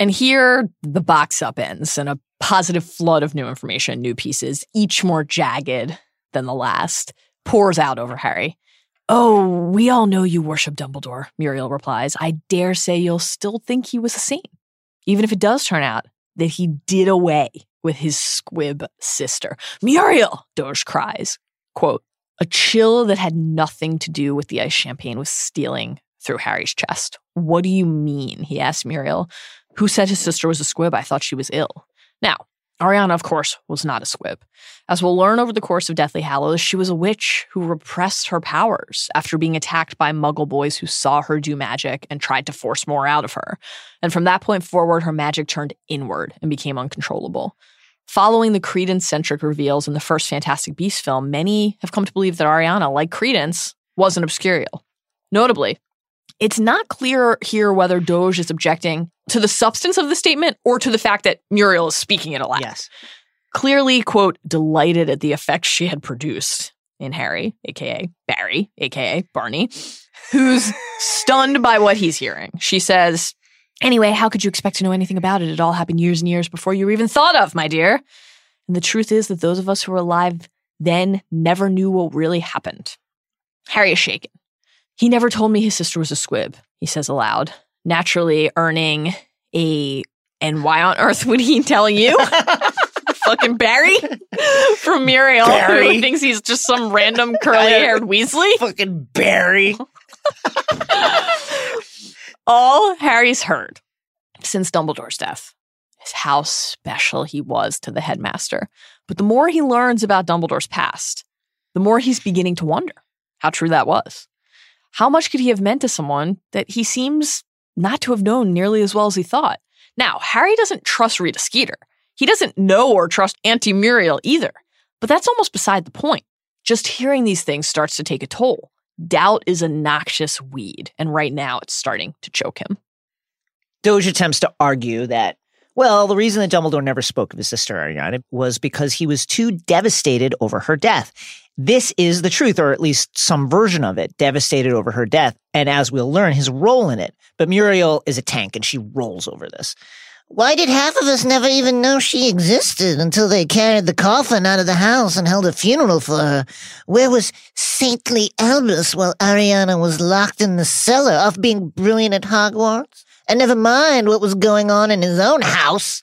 And here the box upends and a positive flood of new information, new pieces, each more jagged than the last, pours out over Harry. "Oh, we all know you worship Dumbledore," Muriel replies. "I dare say you'll still think he was a saint, even if it does turn out that he did away with his squib sister." "Muriel!" Doge cries, quote, a chill that had nothing to do with the iced champagne was stealing through Harry's chest. "What do you mean?" he asked Muriel. "Who said his sister was a squib? I thought she was ill." Now, Ariana, of course, was not a squib. As we'll learn over the course of Deathly Hallows, she was a witch who repressed her powers after being attacked by muggle boys who saw her do magic and tried to force more out of her. And from that point forward, her magic turned inward and became uncontrollable. Following the Credence-centric reveals in the first Fantastic Beasts film, many have come to believe that Ariana, like Credence, was an Obscurial. Notably, it's not clear here whether Doge is objecting to the substance of the statement or to the fact that Muriel is speaking it aloud. Yes. clearly, quote, delighted at the effects she had produced in Harry, a k a. Barry, a k a. Barney, who's stunned by what he's hearing. She says, anyway, how could you expect to know anything about it? It all happened years and years before you were even thought of, my dear. And the truth is that those of us who were alive then never knew what really happened. Harry is shaken. He never told me his sister was a squib, he says aloud, naturally earning a, and why on earth would he tell you? Fucking Barry from Muriel, Barry. Who thinks he's just some random curly-haired Weasley. Fucking Barry. All Harry's heard since Dumbledore's death is how special he was to the headmaster. But the more he learns about Dumbledore's past, the more he's beginning to wonder how true that was. How much could he have meant to someone that he seems not to have known nearly as well as he thought? Now, Harry doesn't trust Rita Skeeter. He doesn't know or trust Auntie Muriel either. But that's almost beside the point. Just hearing these things starts to take a toll. Doubt is a noxious weed, and right now it's starting to choke him. Doge attempts to argue that, well, the reason that Dumbledore never spoke of his sister Ariana was because he was too devastated over her death. This is the truth, or at least some version of it, devastated over her death, and as we'll learn, his role in it. But Muriel is a tank, and she rolls over this. Why did half of us never even know she existed until they carried the coffin out of the house and held a funeral for her? Where was saintly Albus while Ariana was locked in the cellar off being brilliant at Hogwarts? And never mind what was going on in his own house.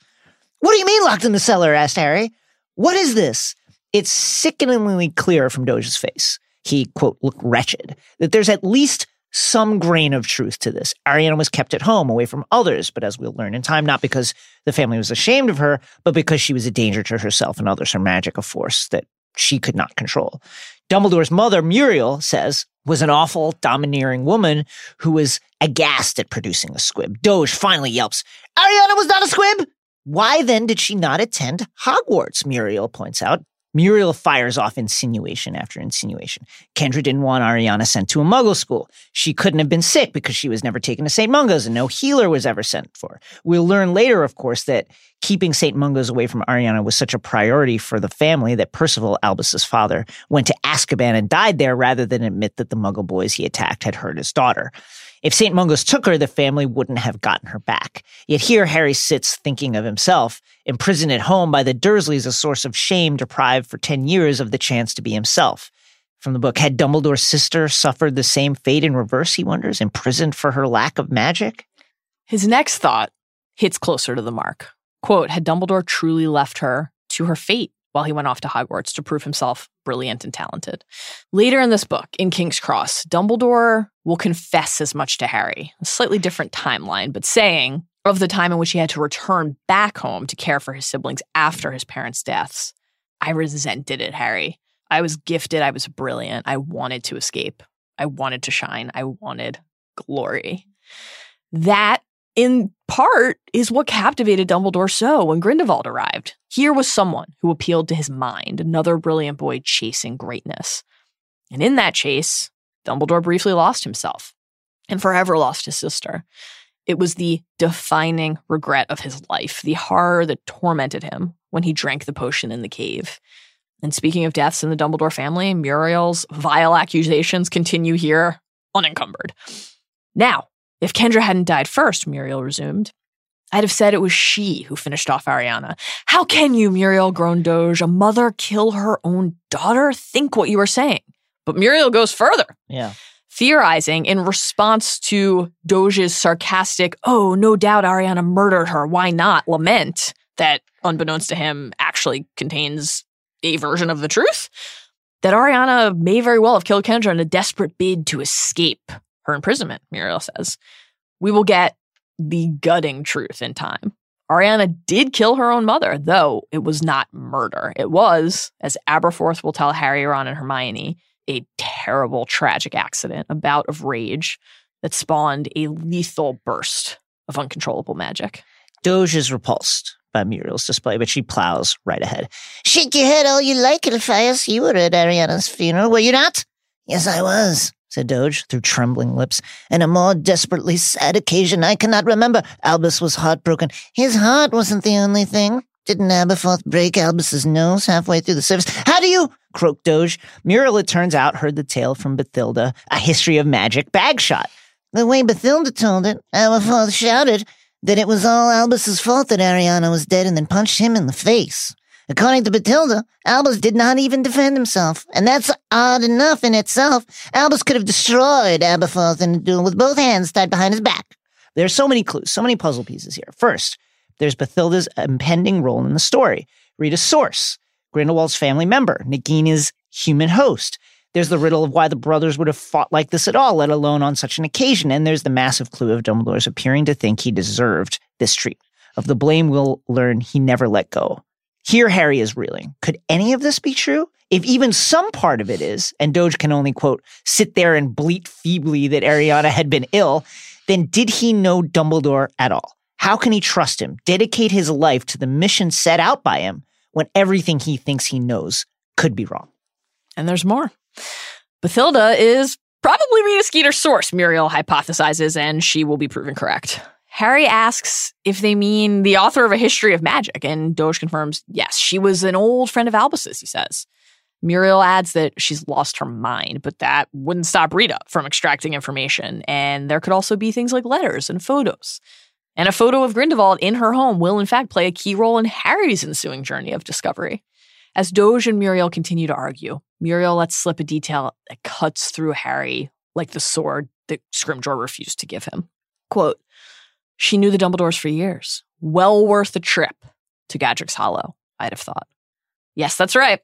What do you mean locked in the cellar? Asked Harry. What is this? It's sickeningly clear from Doge's face. He, quote, looked wretched, that there's at least some grain of truth to this. Ariana was kept at home, away from others, but as we'll learn in time, not because the family was ashamed of her, but because she was a danger to herself and others, her magic, a force that she could not control. Dumbledore's mother, Muriel, says, was an awful, domineering woman who was aghast at producing a squib. Doge finally yelps, Ariana was not a squib! Why then did she not attend Hogwarts, Muriel points out. Muriel fires off insinuation after insinuation. Kendra didn't want Ariana sent to a muggle school. She couldn't have been sick because she was never taken to Saint Mungo's and no healer was ever sent for. We'll learn later, of course, that keeping Saint Mungo's away from Ariana was such a priority for the family that Percival, Albus's father, went to Azkaban and died there rather than admit that the muggle boys he attacked had hurt his daughter. If Saint Mungo's took her, the family wouldn't have gotten her back. Yet here Harry sits thinking of himself, imprisoned at home by the Dursleys, a source of shame, deprived for ten years of the chance to be himself. From the book, had Dumbledore's sister suffered the same fate in reverse, he wonders, imprisoned for her lack of magic? His next thought hits closer to the mark. Quote, had Dumbledore truly left her to her fate while he went off to Hogwarts to prove himself brilliant and talented? Later in this book, in King's Cross, Dumbledore will confess as much to Harry, a slightly different timeline, but saying of the time in which he had to return back home to care for his siblings after his parents' deaths. I resented it, Harry. I was gifted. I was brilliant. I wanted to escape. I wanted to shine. I wanted glory. That, in part, is what captivated Dumbledore so when Grindelwald arrived. Here was someone who appealed to his mind, another brilliant boy chasing greatness. And in that chase, Dumbledore briefly lost himself and forever lost his sister. It was the defining regret of his life, the horror that tormented him when he drank the potion in the cave. And speaking of deaths in the Dumbledore family, Muriel's vile accusations continue here unencumbered. Now, if Kendra hadn't died first, Muriel resumed, I'd have said it was she who finished off Ariana. How can you, Muriel, groaned Doge, a mother kill her own daughter? Think what you are saying. But Muriel goes further. Yeah. Theorizing in response to Doge's sarcastic, oh, no doubt Ariana murdered her, why not, lament that, unbeknownst to him, actually contains a version of the truth, that Ariana may very well have killed Kendra in a desperate bid to escape her imprisonment, Muriel says. We will get the gutting truth in time. Ariana did kill her own mother, though it was not murder. It was, as Aberforth will tell Harry, Ron, and Hermione, a terrible, tragic accident, a bout of rage that spawned a lethal burst of uncontrollable magic. Doge is repulsed by Muriel's display, but she plows right ahead. Shake your head all you like, Elphias. You were at Ariana's funeral, were you not? Yes, I was, said Doge, through trembling lips. And a more desperately sad occasion I cannot remember. Albus was heartbroken. His heart wasn't the only thing. Didn't Aberforth break Albus's nose halfway through the service? How do you? Croaked Doge. Muriel, it turns out, heard the tale from Bathilda, A History of Magic Bagshot. The way Bathilda told it, Aberforth shouted that it was all Albus's fault that Ariana was dead and then punched him in the face. According to Bathilda, Albus did not even defend himself, and that's odd enough in itself. Albus could have destroyed Aberforth in a duel with both hands tied behind his back. There are so many clues, so many puzzle pieces here. First, there's Bathilda's impending role in the story. Read a source. Grindelwald's family member. Nagina's human host. There's the riddle of why the brothers would have fought like this at all, let alone on such an occasion. And there's the massive clue of Dumbledore's appearing to think he deserved this treatment. Of the blame we'll learn he never let go. Here, Harry is reeling. Could any of this be true? If even some part of it is, and Doge can only, quote, sit there and bleat feebly that Ariana had been ill, then did he know Dumbledore at all? How can he trust him, dedicate his life to the mission set out by him when everything he thinks he knows could be wrong? And there's more. Bathilda is probably Rita Skeeter's source, Muriel hypothesizes, and she will be proven correct. Harry asks if they mean the author of A History of Magic, and Doge confirms, yes, she was an old friend of Albus's, he says. Muriel adds that she's lost her mind, but that wouldn't stop Rita from extracting information, and there could also be things like letters and photos. And a photo of Grindelwald in her home will, in fact, play a key role in Harry's ensuing journey of discovery. As Doge and Muriel continue to argue, Muriel lets slip a detail that cuts through Harry like the sword that Scrimgeour refused to give him. Quote, she knew the Dumbledores for years. Well worth the trip to Godric's Hollow, I'd have thought. Yes, that's right.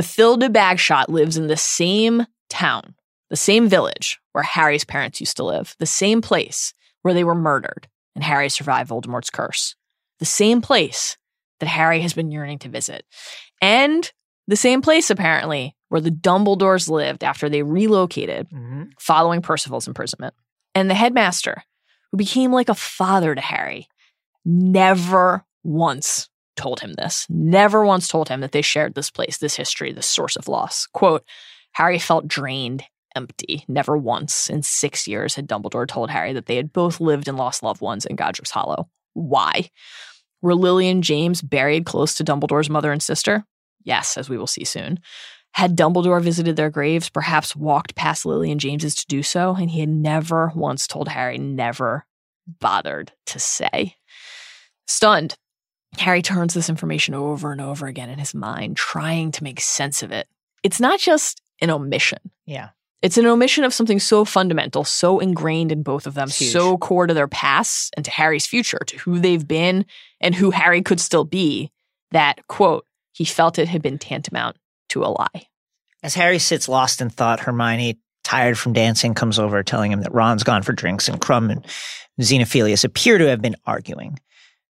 Bathilda Bagshot lives in the same town, the same village where Harry's parents used to live, the same place where they were murdered and Harry survived Voldemort's curse, the same place that Harry has been yearning to visit, and the same place, apparently, where the Dumbledores lived after they relocated mm-hmm. following Percival's imprisonment. And the headmaster, who became like a father to Harry, never once told him this, never once told him that they shared this place, this history, this source of loss. Quote, Harry felt drained, empty. Never once in six years had Dumbledore told Harry that they had both lived and lost loved ones in Godric's Hollow. Why? Were Lily and James buried close to Dumbledore's mother and sister? Yes, as we will see soon. Had Dumbledore visited their graves, perhaps walked past Lily and James's to do so, and he had never once told Harry, never bothered to say. Stunned, Harry turns this information over and over again in his mind, trying to make sense of it. It's not just an omission. Yeah. It's an omission of something so fundamental, so ingrained in both of them, so core to their past and to Harry's future, to who they've been and who Harry could still be, that, quote, he felt it had been tantamount to a lie. As Harry sits lost in thought, Hermione, tired from dancing, comes over telling him that Ron's gone for drinks and Crumb and Xenophilius appear to have been arguing.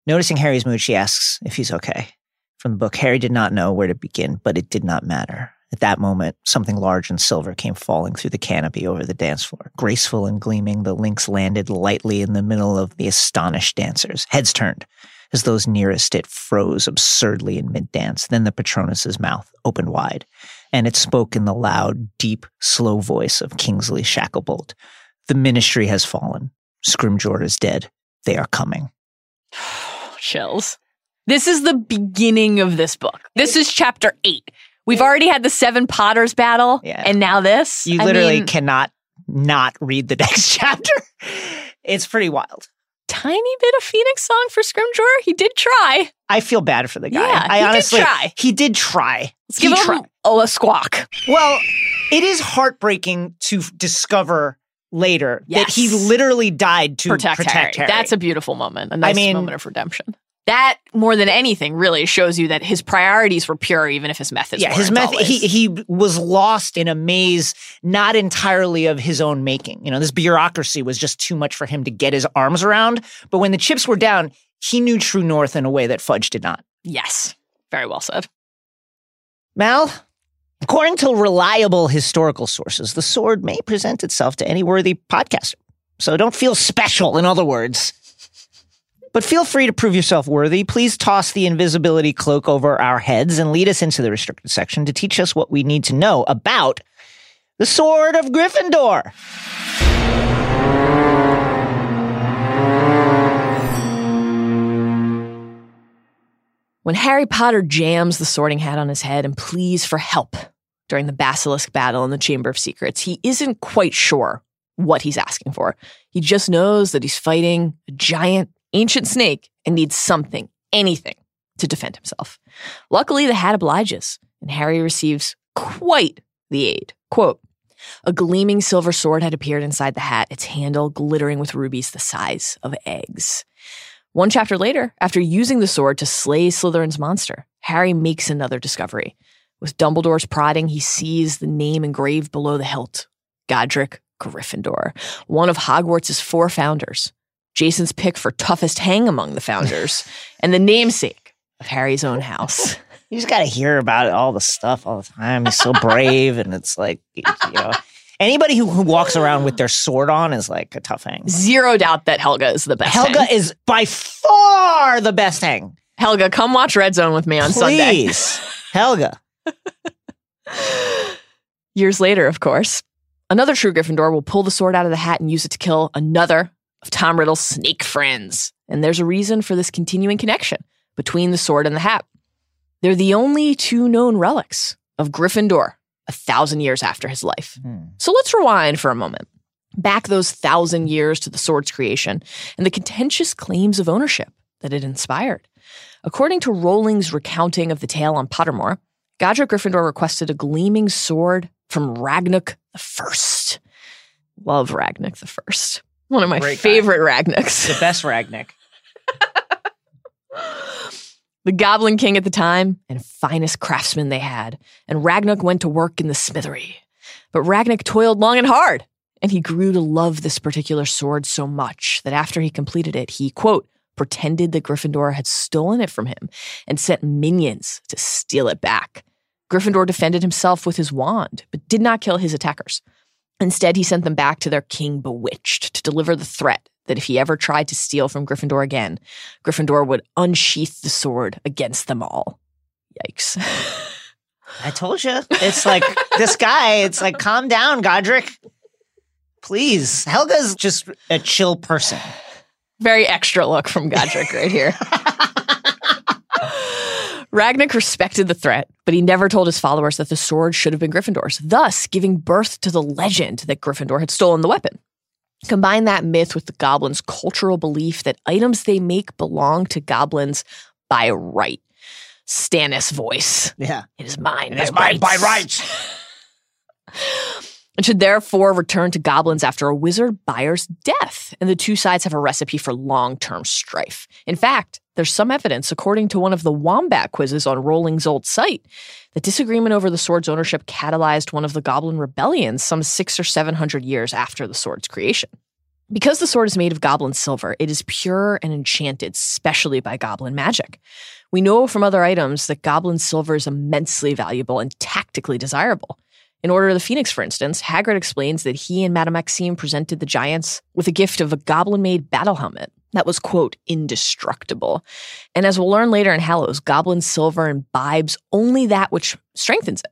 Noticing Harry's mood, she asks if he's okay. From the book, Harry did not know where to begin, but it did not matter. At that moment, something large and silver came falling through the canopy over the dance floor. Graceful and gleaming, the lynx landed lightly in the middle of the astonished dancers. Heads turned. As those nearest it froze absurdly in mid-dance. Then the Patronus's mouth opened wide, and it spoke in the loud, deep, slow voice of Kingsley Shacklebolt. The ministry has fallen. Scrimgeour is dead. They are coming. Chills. This is the beginning of this book. This is chapter eight. We've already had the Seven Potters battle, yeah. And now this. You literally I mean, cannot not read the next chapter. It's pretty wild. Tiny bit of Phoenix song for Scrimgeour. He did try. I feel bad for the guy. Yeah, I he honestly, did try. He did try. Let's he give him oh, a squawk. Well, it is heartbreaking to discover later yes. that he literally died to protect, protect Harry. Harry. That's a beautiful moment. A nice I mean, moment of redemption. That, more than anything, really shows you that his priorities were pure, even if his methods yeah, weren't his method, always. He, he was lost in a maze not entirely of his own making. You know, this bureaucracy was just too much for him to get his arms around. But when the chips were down, he knew true north in a way that Fudge did not. Yes. Very well said. Mal, according to reliable historical sources, the sword may present itself to any worthy podcaster. So don't feel special, in other words. But feel free to prove yourself worthy. Please toss the invisibility cloak over our heads and lead us into the restricted section to teach us what we need to know about the Sword of Gryffindor. when Harry Potter jams the Sorting Hat on his head and pleads for help during the Basilisk battle in the Chamber of Secrets, he isn't quite sure what he's asking for. He just knows that he's fighting a giant, ancient snake and needs something, anything, to defend himself. Luckily, the hat obliges, and Harry receives quite the aid. Quote, a gleaming silver sword had appeared inside the hat, its handle glittering with rubies the size of eggs. One chapter later, after using the sword to slay Slytherin's monster, Harry makes another discovery. With Dumbledore's prodding, he sees the name engraved below the hilt, Godric Gryffindor, one of Hogwarts' four founders, Jason's pick for toughest hang among the founders, and the namesake of Harry's own house. You just got to hear about it, all the stuff all the time. He's so brave, and it's like, you know, anybody who, who walks around with their sword on is like a tough hang. Zero doubt that Helga is the best Helga hang. Is by far the best hang. Helga, come watch Red Zone with me on Please. Sunday. Please, Helga. Years later, of course, another true Gryffindor will pull the sword out of the hat and use it to kill another of Tom Riddle's snake friends. And there's a reason for this continuing connection between the sword and the hat. They're the only two known relics of Gryffindor a thousand years after his life. Hmm. So let's rewind for a moment. Back those thousand years to the sword's creation and the contentious claims of ownership that it inspired. According to Rowling's recounting of the tale on Pottermore, Godric Gryffindor requested a gleaming sword from Ragnarok the First. Love Ragnarok the First. One of my Great favorite Ragnarok's. The best Ragnarok. The Goblin King at the time and finest craftsman they had. And Ragnarok went to work in the smithery. But Ragnarok toiled long and hard. And he grew to love this particular sword so much that after he completed it, he, quote, pretended that Gryffindor had stolen it from him and sent minions to steal it back. Gryffindor defended himself with his wand, but did not kill his attackers. Instead, he sent them back to their king, Bewitched, to deliver the threat that if he ever tried to steal from Gryffindor again, Gryffindor would unsheath the sword against them all. Yikes. I told you. It's like, this guy, it's like, calm down, Godric. Please. Helga's just a chill person. Very extra look from Godric right here. Ragnarok respected the threat, but he never told his followers that the sword should have been Gryffindor's, thus giving birth to the legend that Gryffindor had stolen the weapon. Combine that myth with the goblins' cultural belief that items they make belong to goblins by right. Stannis' voice. Yeah. It is mine. It is mine by rights. And should therefore return to goblins after a wizard buyer's death. And the two sides have a recipe for long-term strife. In fact, there's some evidence, according to one of the Wombat quizzes on Rowling's old site, that disagreement over the sword's ownership catalyzed one of the Goblin rebellions some six or seven hundred years after the sword's creation. Because the sword is made of goblin silver, it is pure and enchanted, especially by goblin magic. We know from other items that goblin silver is immensely valuable and tactically desirable. In Order of the Phoenix, for instance, Hagrid explains that he and Madame Maxime presented the giants with a gift of a goblin-made battle helmet. That was, quote, indestructible. And as we'll learn later in Hallows, goblin silver imbibes only that which strengthens it,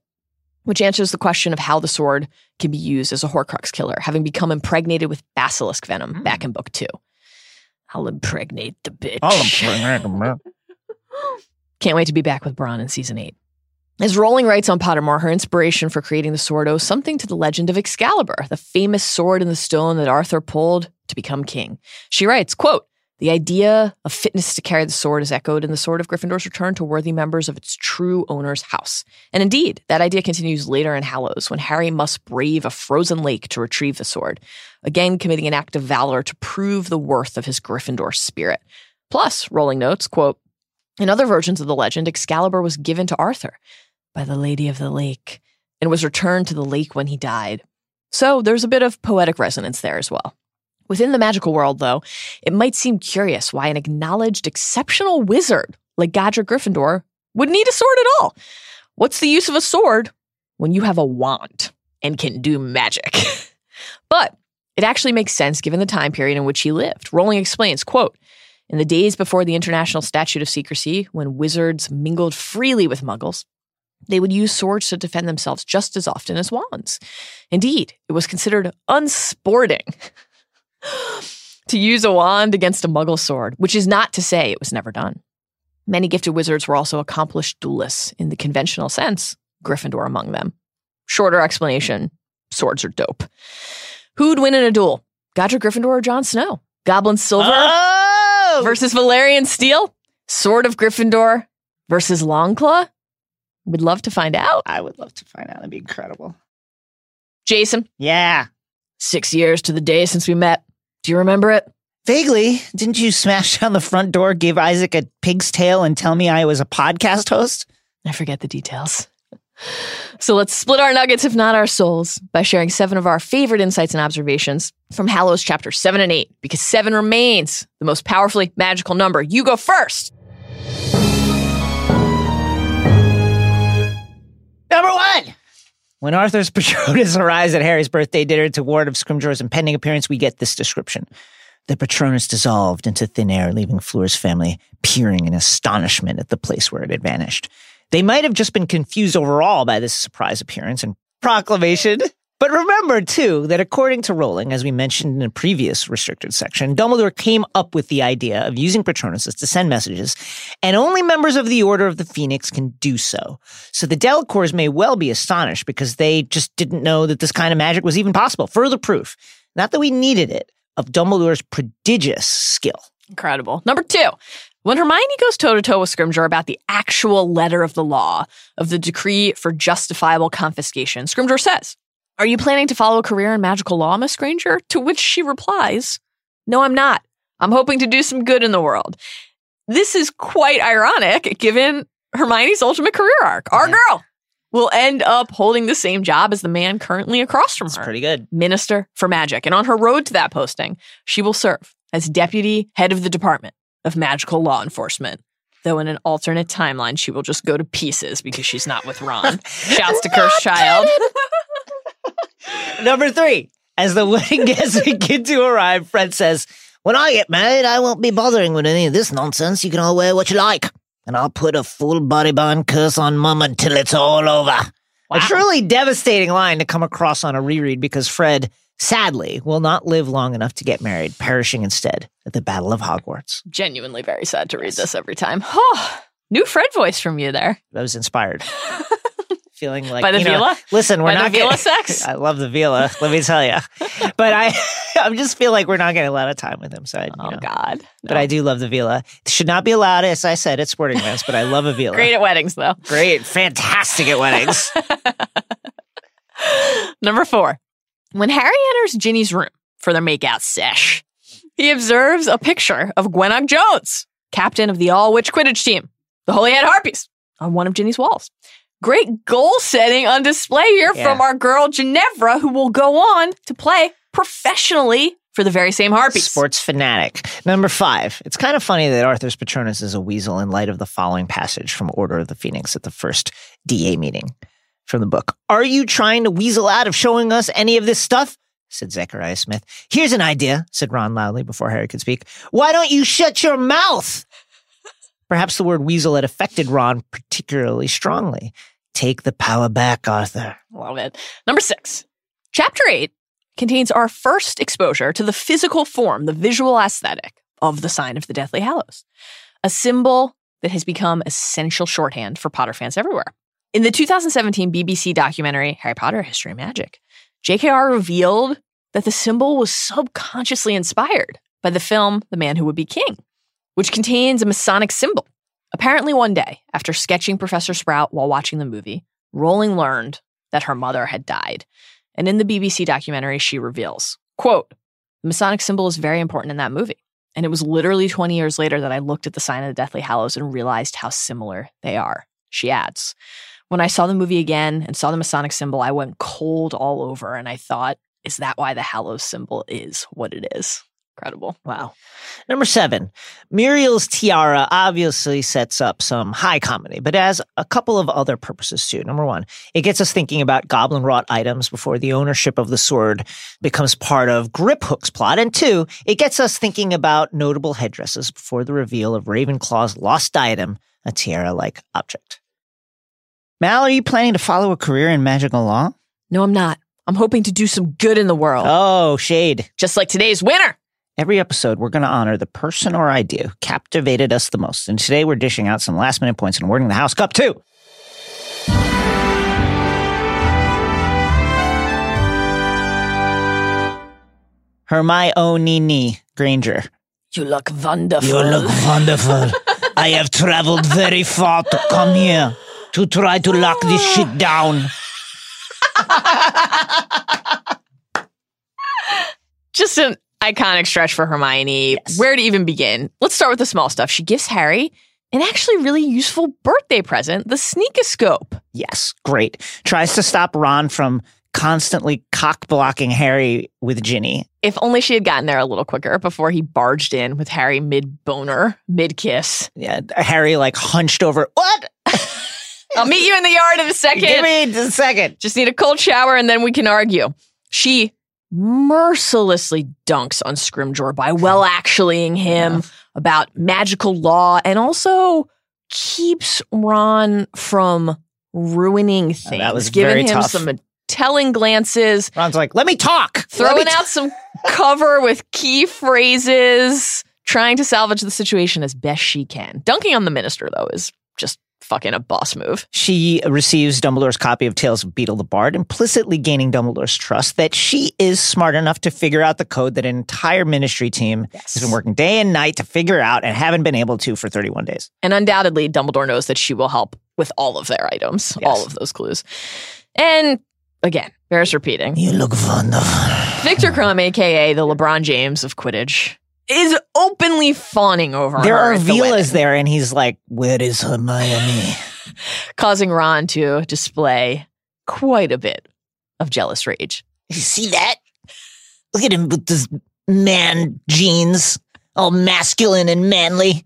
which answers the question of how the sword can be used as a Horcrux killer, having become impregnated with basilisk venom mm. back in book two. I'll impregnate the bitch. I'll impregnate the man. Can't wait to be back with Bronn in season eight. As Rowling writes on Pottermore, her inspiration for creating the sword owes something to the legend of Excalibur, the famous sword in the stone that Arthur pulled to become king. She writes, quote, the idea of fitness to carry the sword is echoed in the Sword of Gryffindor's return to worthy members of its true owner's house. And indeed, that idea continues later in Hallows, when Harry must brave a frozen lake to retrieve the sword, again committing an act of valor to prove the worth of his Gryffindor spirit. Plus, Rowling notes, quote, in other versions of the legend, Excalibur was given to Arthur by the Lady of the Lake and was returned to the lake when he died. So there's a bit of poetic resonance there as well. Within the magical world, though, it might seem curious why an acknowledged exceptional wizard like Godric Gryffindor would need a sword at all. What's the use of a sword when you have a wand and can do magic? But it actually makes sense given the time period in which he lived. Rowling explains, quote, in the days before the International Statute of Secrecy, when wizards mingled freely with muggles, they would use swords to defend themselves just as often as wands. Indeed, it was considered unsporting to use a wand against a muggle sword, which is not to say it was never done. Many gifted wizards were also accomplished duelists in the conventional sense, Gryffindor among them. Shorter explanation, swords are dope. Who'd win in a duel? Godric Gryffindor or Jon Snow? Goblin Silver oh! versus Valerian Steel? Sword of Gryffindor versus Longclaw? We'd love to find out. I would love to find out. That'd be incredible. Jason? Yeah? Six years to the day since we met. Do you remember it? Vaguely. Didn't you smash down the front door, give Isaac a pig's tail, and tell me I was a podcast host? I forget the details. So let's split our nuggets, if not our souls, by sharing seven of our favorite insights and observations from Hallows chapter seven and eight, because seven remains the most powerfully magical number. You go first. Number one. When Arthur's Patronus arrives at Harry's birthday dinner to ward of Scrimgeour's impending appearance, we get this description. The Patronus dissolved into thin air, leaving Fleur's family peering in astonishment at the place where it had vanished. They might have just been confused overall by this surprise appearance and proclamation. But remember, too, that according to Rowling, as we mentioned in a previous restricted section, Dumbledore came up with the idea of using Patronuses to send messages, and only members of the Order of the Phoenix can do so. So the Delacours may well be astonished because they just didn't know that this kind of magic was even possible. Further proof, not that we needed it, of Dumbledore's prodigious skill. Incredible. Number two. When Hermione goes toe-to-toe with Scrimgeour about the actual letter of the law of the decree for justifiable confiscation, Scrimgeour says, "Are you planning to follow a career in magical law, Miss Granger?" To which she replies, "No, I'm not. I'm hoping to do some good in the world." This is quite ironic, given Hermione's ultimate career arc. Our yeah. girl will end up holding the same job as the man currently across from That's her. Pretty good. Minister for Magic. And on her road to that posting, she will serve as deputy head of the department of magical law enforcement, though in an alternate timeline, she will just go to pieces because she's not with Ron. Shouts to Cursed Child. Number three, as the wedding guests begin to arrive, Fred says, "When I get married, I won't be bothering with any of this nonsense. You can all wear what you like, and I'll put a full body-bind curse on Mum until it's all over." Wow. A truly devastating line to come across on a reread because Fred, sadly, will not live long enough to get married, perishing instead at the Battle of Hogwarts. Genuinely very sad to read yes. this every time. Oh, new Fred voice from you there. I was inspired. Feeling like, by the you Vila? Know, listen, we're by not the Vila gonna, sex? I love the Vila, let me tell you. But I I just feel like we're not getting a lot of time with him. So I, oh, you know, God. No. But I do love the Vila. It should not be allowed, as I said, at sporting events, but I love a Vila. Great at weddings, though. Great. Fantastic at weddings. Number four. When Harry enters Ginny's room for their makeout sesh, he observes a picture of Gwenog Jones, captain of the all-witch Quidditch team, the Holyhead Harpies, on one of Ginny's walls. Great goal setting on display here yeah. from our girl Ginevra, who will go on to play professionally for the very same Harpies. Sports fanatic. Number five. It's kind of funny that Arthur's Patronus is a weasel in light of the following passage from Order of the Phoenix at the first D A meeting from the book. "Are you trying to weasel out of showing us any of this stuff?" said Zechariah Smith. "Here's an idea," said Ron loudly before Harry could speak. "Why don't you shut your mouth?" Perhaps the word weasel had affected Ron particularly strongly. Take the power back, Arthur. Love it. Number six. Chapter eight contains our first exposure to the physical form, the visual aesthetic of the sign of the Deathly Hallows, a symbol that has become essential shorthand for Potter fans everywhere. In the two thousand seventeen B B C documentary, Harry Potter, History of Magic, J K R revealed that the symbol was subconsciously inspired by the film The Man Who Would Be King, which contains a Masonic symbol. Apparently one day, after sketching Professor Sprout while watching the movie, Rowling learned that her mother had died. And in the B B C documentary, she reveals, quote, "The Masonic symbol is very important in that movie. And it was literally twenty years later that I looked at the sign of the Deathly Hallows and realized how similar they are." She adds, "When I saw the movie again and saw the Masonic symbol, I went cold all over and I thought, is that why the Hallows symbol is what it is?" Incredible. Wow. Number seven. Muriel's tiara obviously sets up some high comedy, but has a couple of other purposes too. Number one, it gets us thinking about goblin-wrought items before the ownership of the sword becomes part of Grip Hook's plot. And two, it gets us thinking about notable headdresses before the reveal of Ravenclaw's lost diadem, a tiara-like object. Mal, are you planning to follow a career in magical law? No, I'm not. I'm hoping to do some good in the world. Oh, shade. Just like today's winner. Every episode, we're going to honor the person or idea who captivated us the most. And today, we're dishing out some last-minute points and awarding the House Cup, too. Hermione Granger. You look wonderful. You look wonderful. I have traveled very far to come here to try to lock this shit down. Just an iconic stretch for Hermione. Yes. Where to even begin? Let's start with the small stuff. She gives Harry an actually really useful birthday present, the Sneakoscope. Yes, great. Tries to stop Ron from constantly cock-blocking Harry with Ginny. If only she had gotten there a little quicker before he barged in with Harry mid-boner, mid-kiss. Yeah, Harry, like, hunched over. What? I'll meet you in the yard in a second. Give me a second. Just need a cold shower, and then we can argue. She mercilessly dunks on Scrimgeour by well-actuallying him yeah. about magical law, and also keeps Ron from ruining things. Oh, that was very him tough. Some telling glances. Ron's like, let me talk. Throwing me t- out some cover with key phrases, trying to salvage the situation as best she can. Dunking on the minister, though, is just fucking a boss move. She receives Dumbledore's copy of Tales of Beedle the Bard, implicitly gaining Dumbledore's trust that she is smart enough to figure out the code that an entire ministry team yes. has been working day and night to figure out and haven't been able to for thirty-one days. And undoubtedly, Dumbledore knows that she will help with all of their items, yes. all of those clues. And again, bears repeating. You look wonderful. Victor Crumb, a k a the LeBron James of Quidditch, is openly fawning over her. There are villas there, and he's like, where is Hermione? Causing Ron to display quite a bit of jealous rage. You see that? Look at him with his man jeans, all masculine and manly.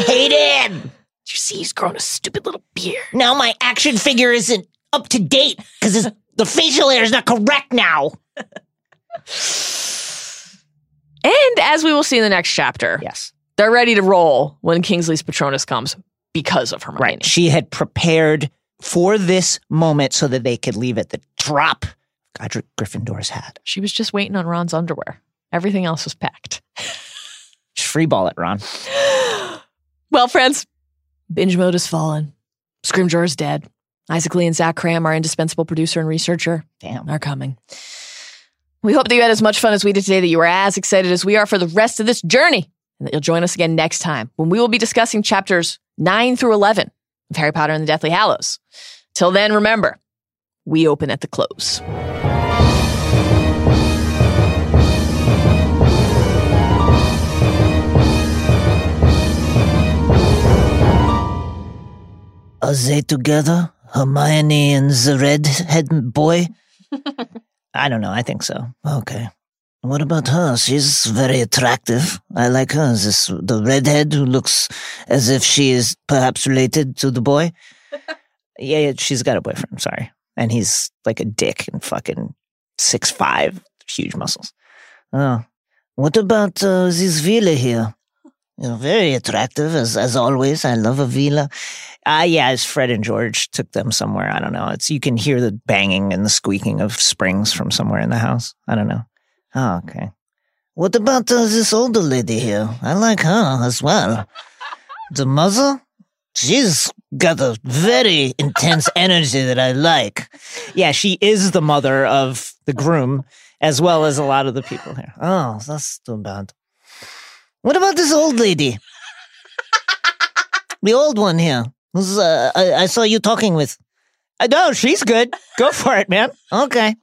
Hate him! Did you see he's grown a stupid little beard? Now my action figure isn't up to date because the facial hair is not correct now. And as we will see in the next chapter, yes, they're ready to roll when Kingsley's Patronus comes because of Hermione. Right. She had prepared for this moment so that they could leave at the drop of Godric Gryffindor's hat. She was just waiting on Ron's underwear. Everything else was packed. Just free ball it, Ron. Well, friends, Binge Mode has fallen. Scrimgeour is dead. Isaac Lee and Zach Cram, our indispensable producer and researcher, damn, are coming. We hope that you had as much fun as we did today, that you were as excited as we are for the rest of this journey, and that you'll join us again next time when we will be discussing chapters nine through eleven of Harry Potter and the Deathly Hallows. Till then, remember, we open at the close. Are they together? Hermione and the red-headed boy? I don't know. I think so. Okay. What about her? She's very attractive. I like her. This the redhead who looks as if she is perhaps related to the boy. yeah, yeah, she's got a boyfriend. Sorry, and he's like a dick and fucking six five, huge muscles. Oh, what about uh, this villa here? You're very attractive as as always. I love a villa. Ah, uh, yeah, it's Fred and George took them somewhere. I don't know. It's you can hear the banging and the squeaking of springs from somewhere in the house. I don't know. Oh, okay. What about uh, this older lady here? I like her as well. The mother? She's got a very intense energy that I like. Yeah, she is the mother of the groom as well as a lot of the people here. Oh, that's too bad. What about this old lady? The old one here. Who's, uh, I, I saw you talking with. I know, she's good. Go for it, man. Okay.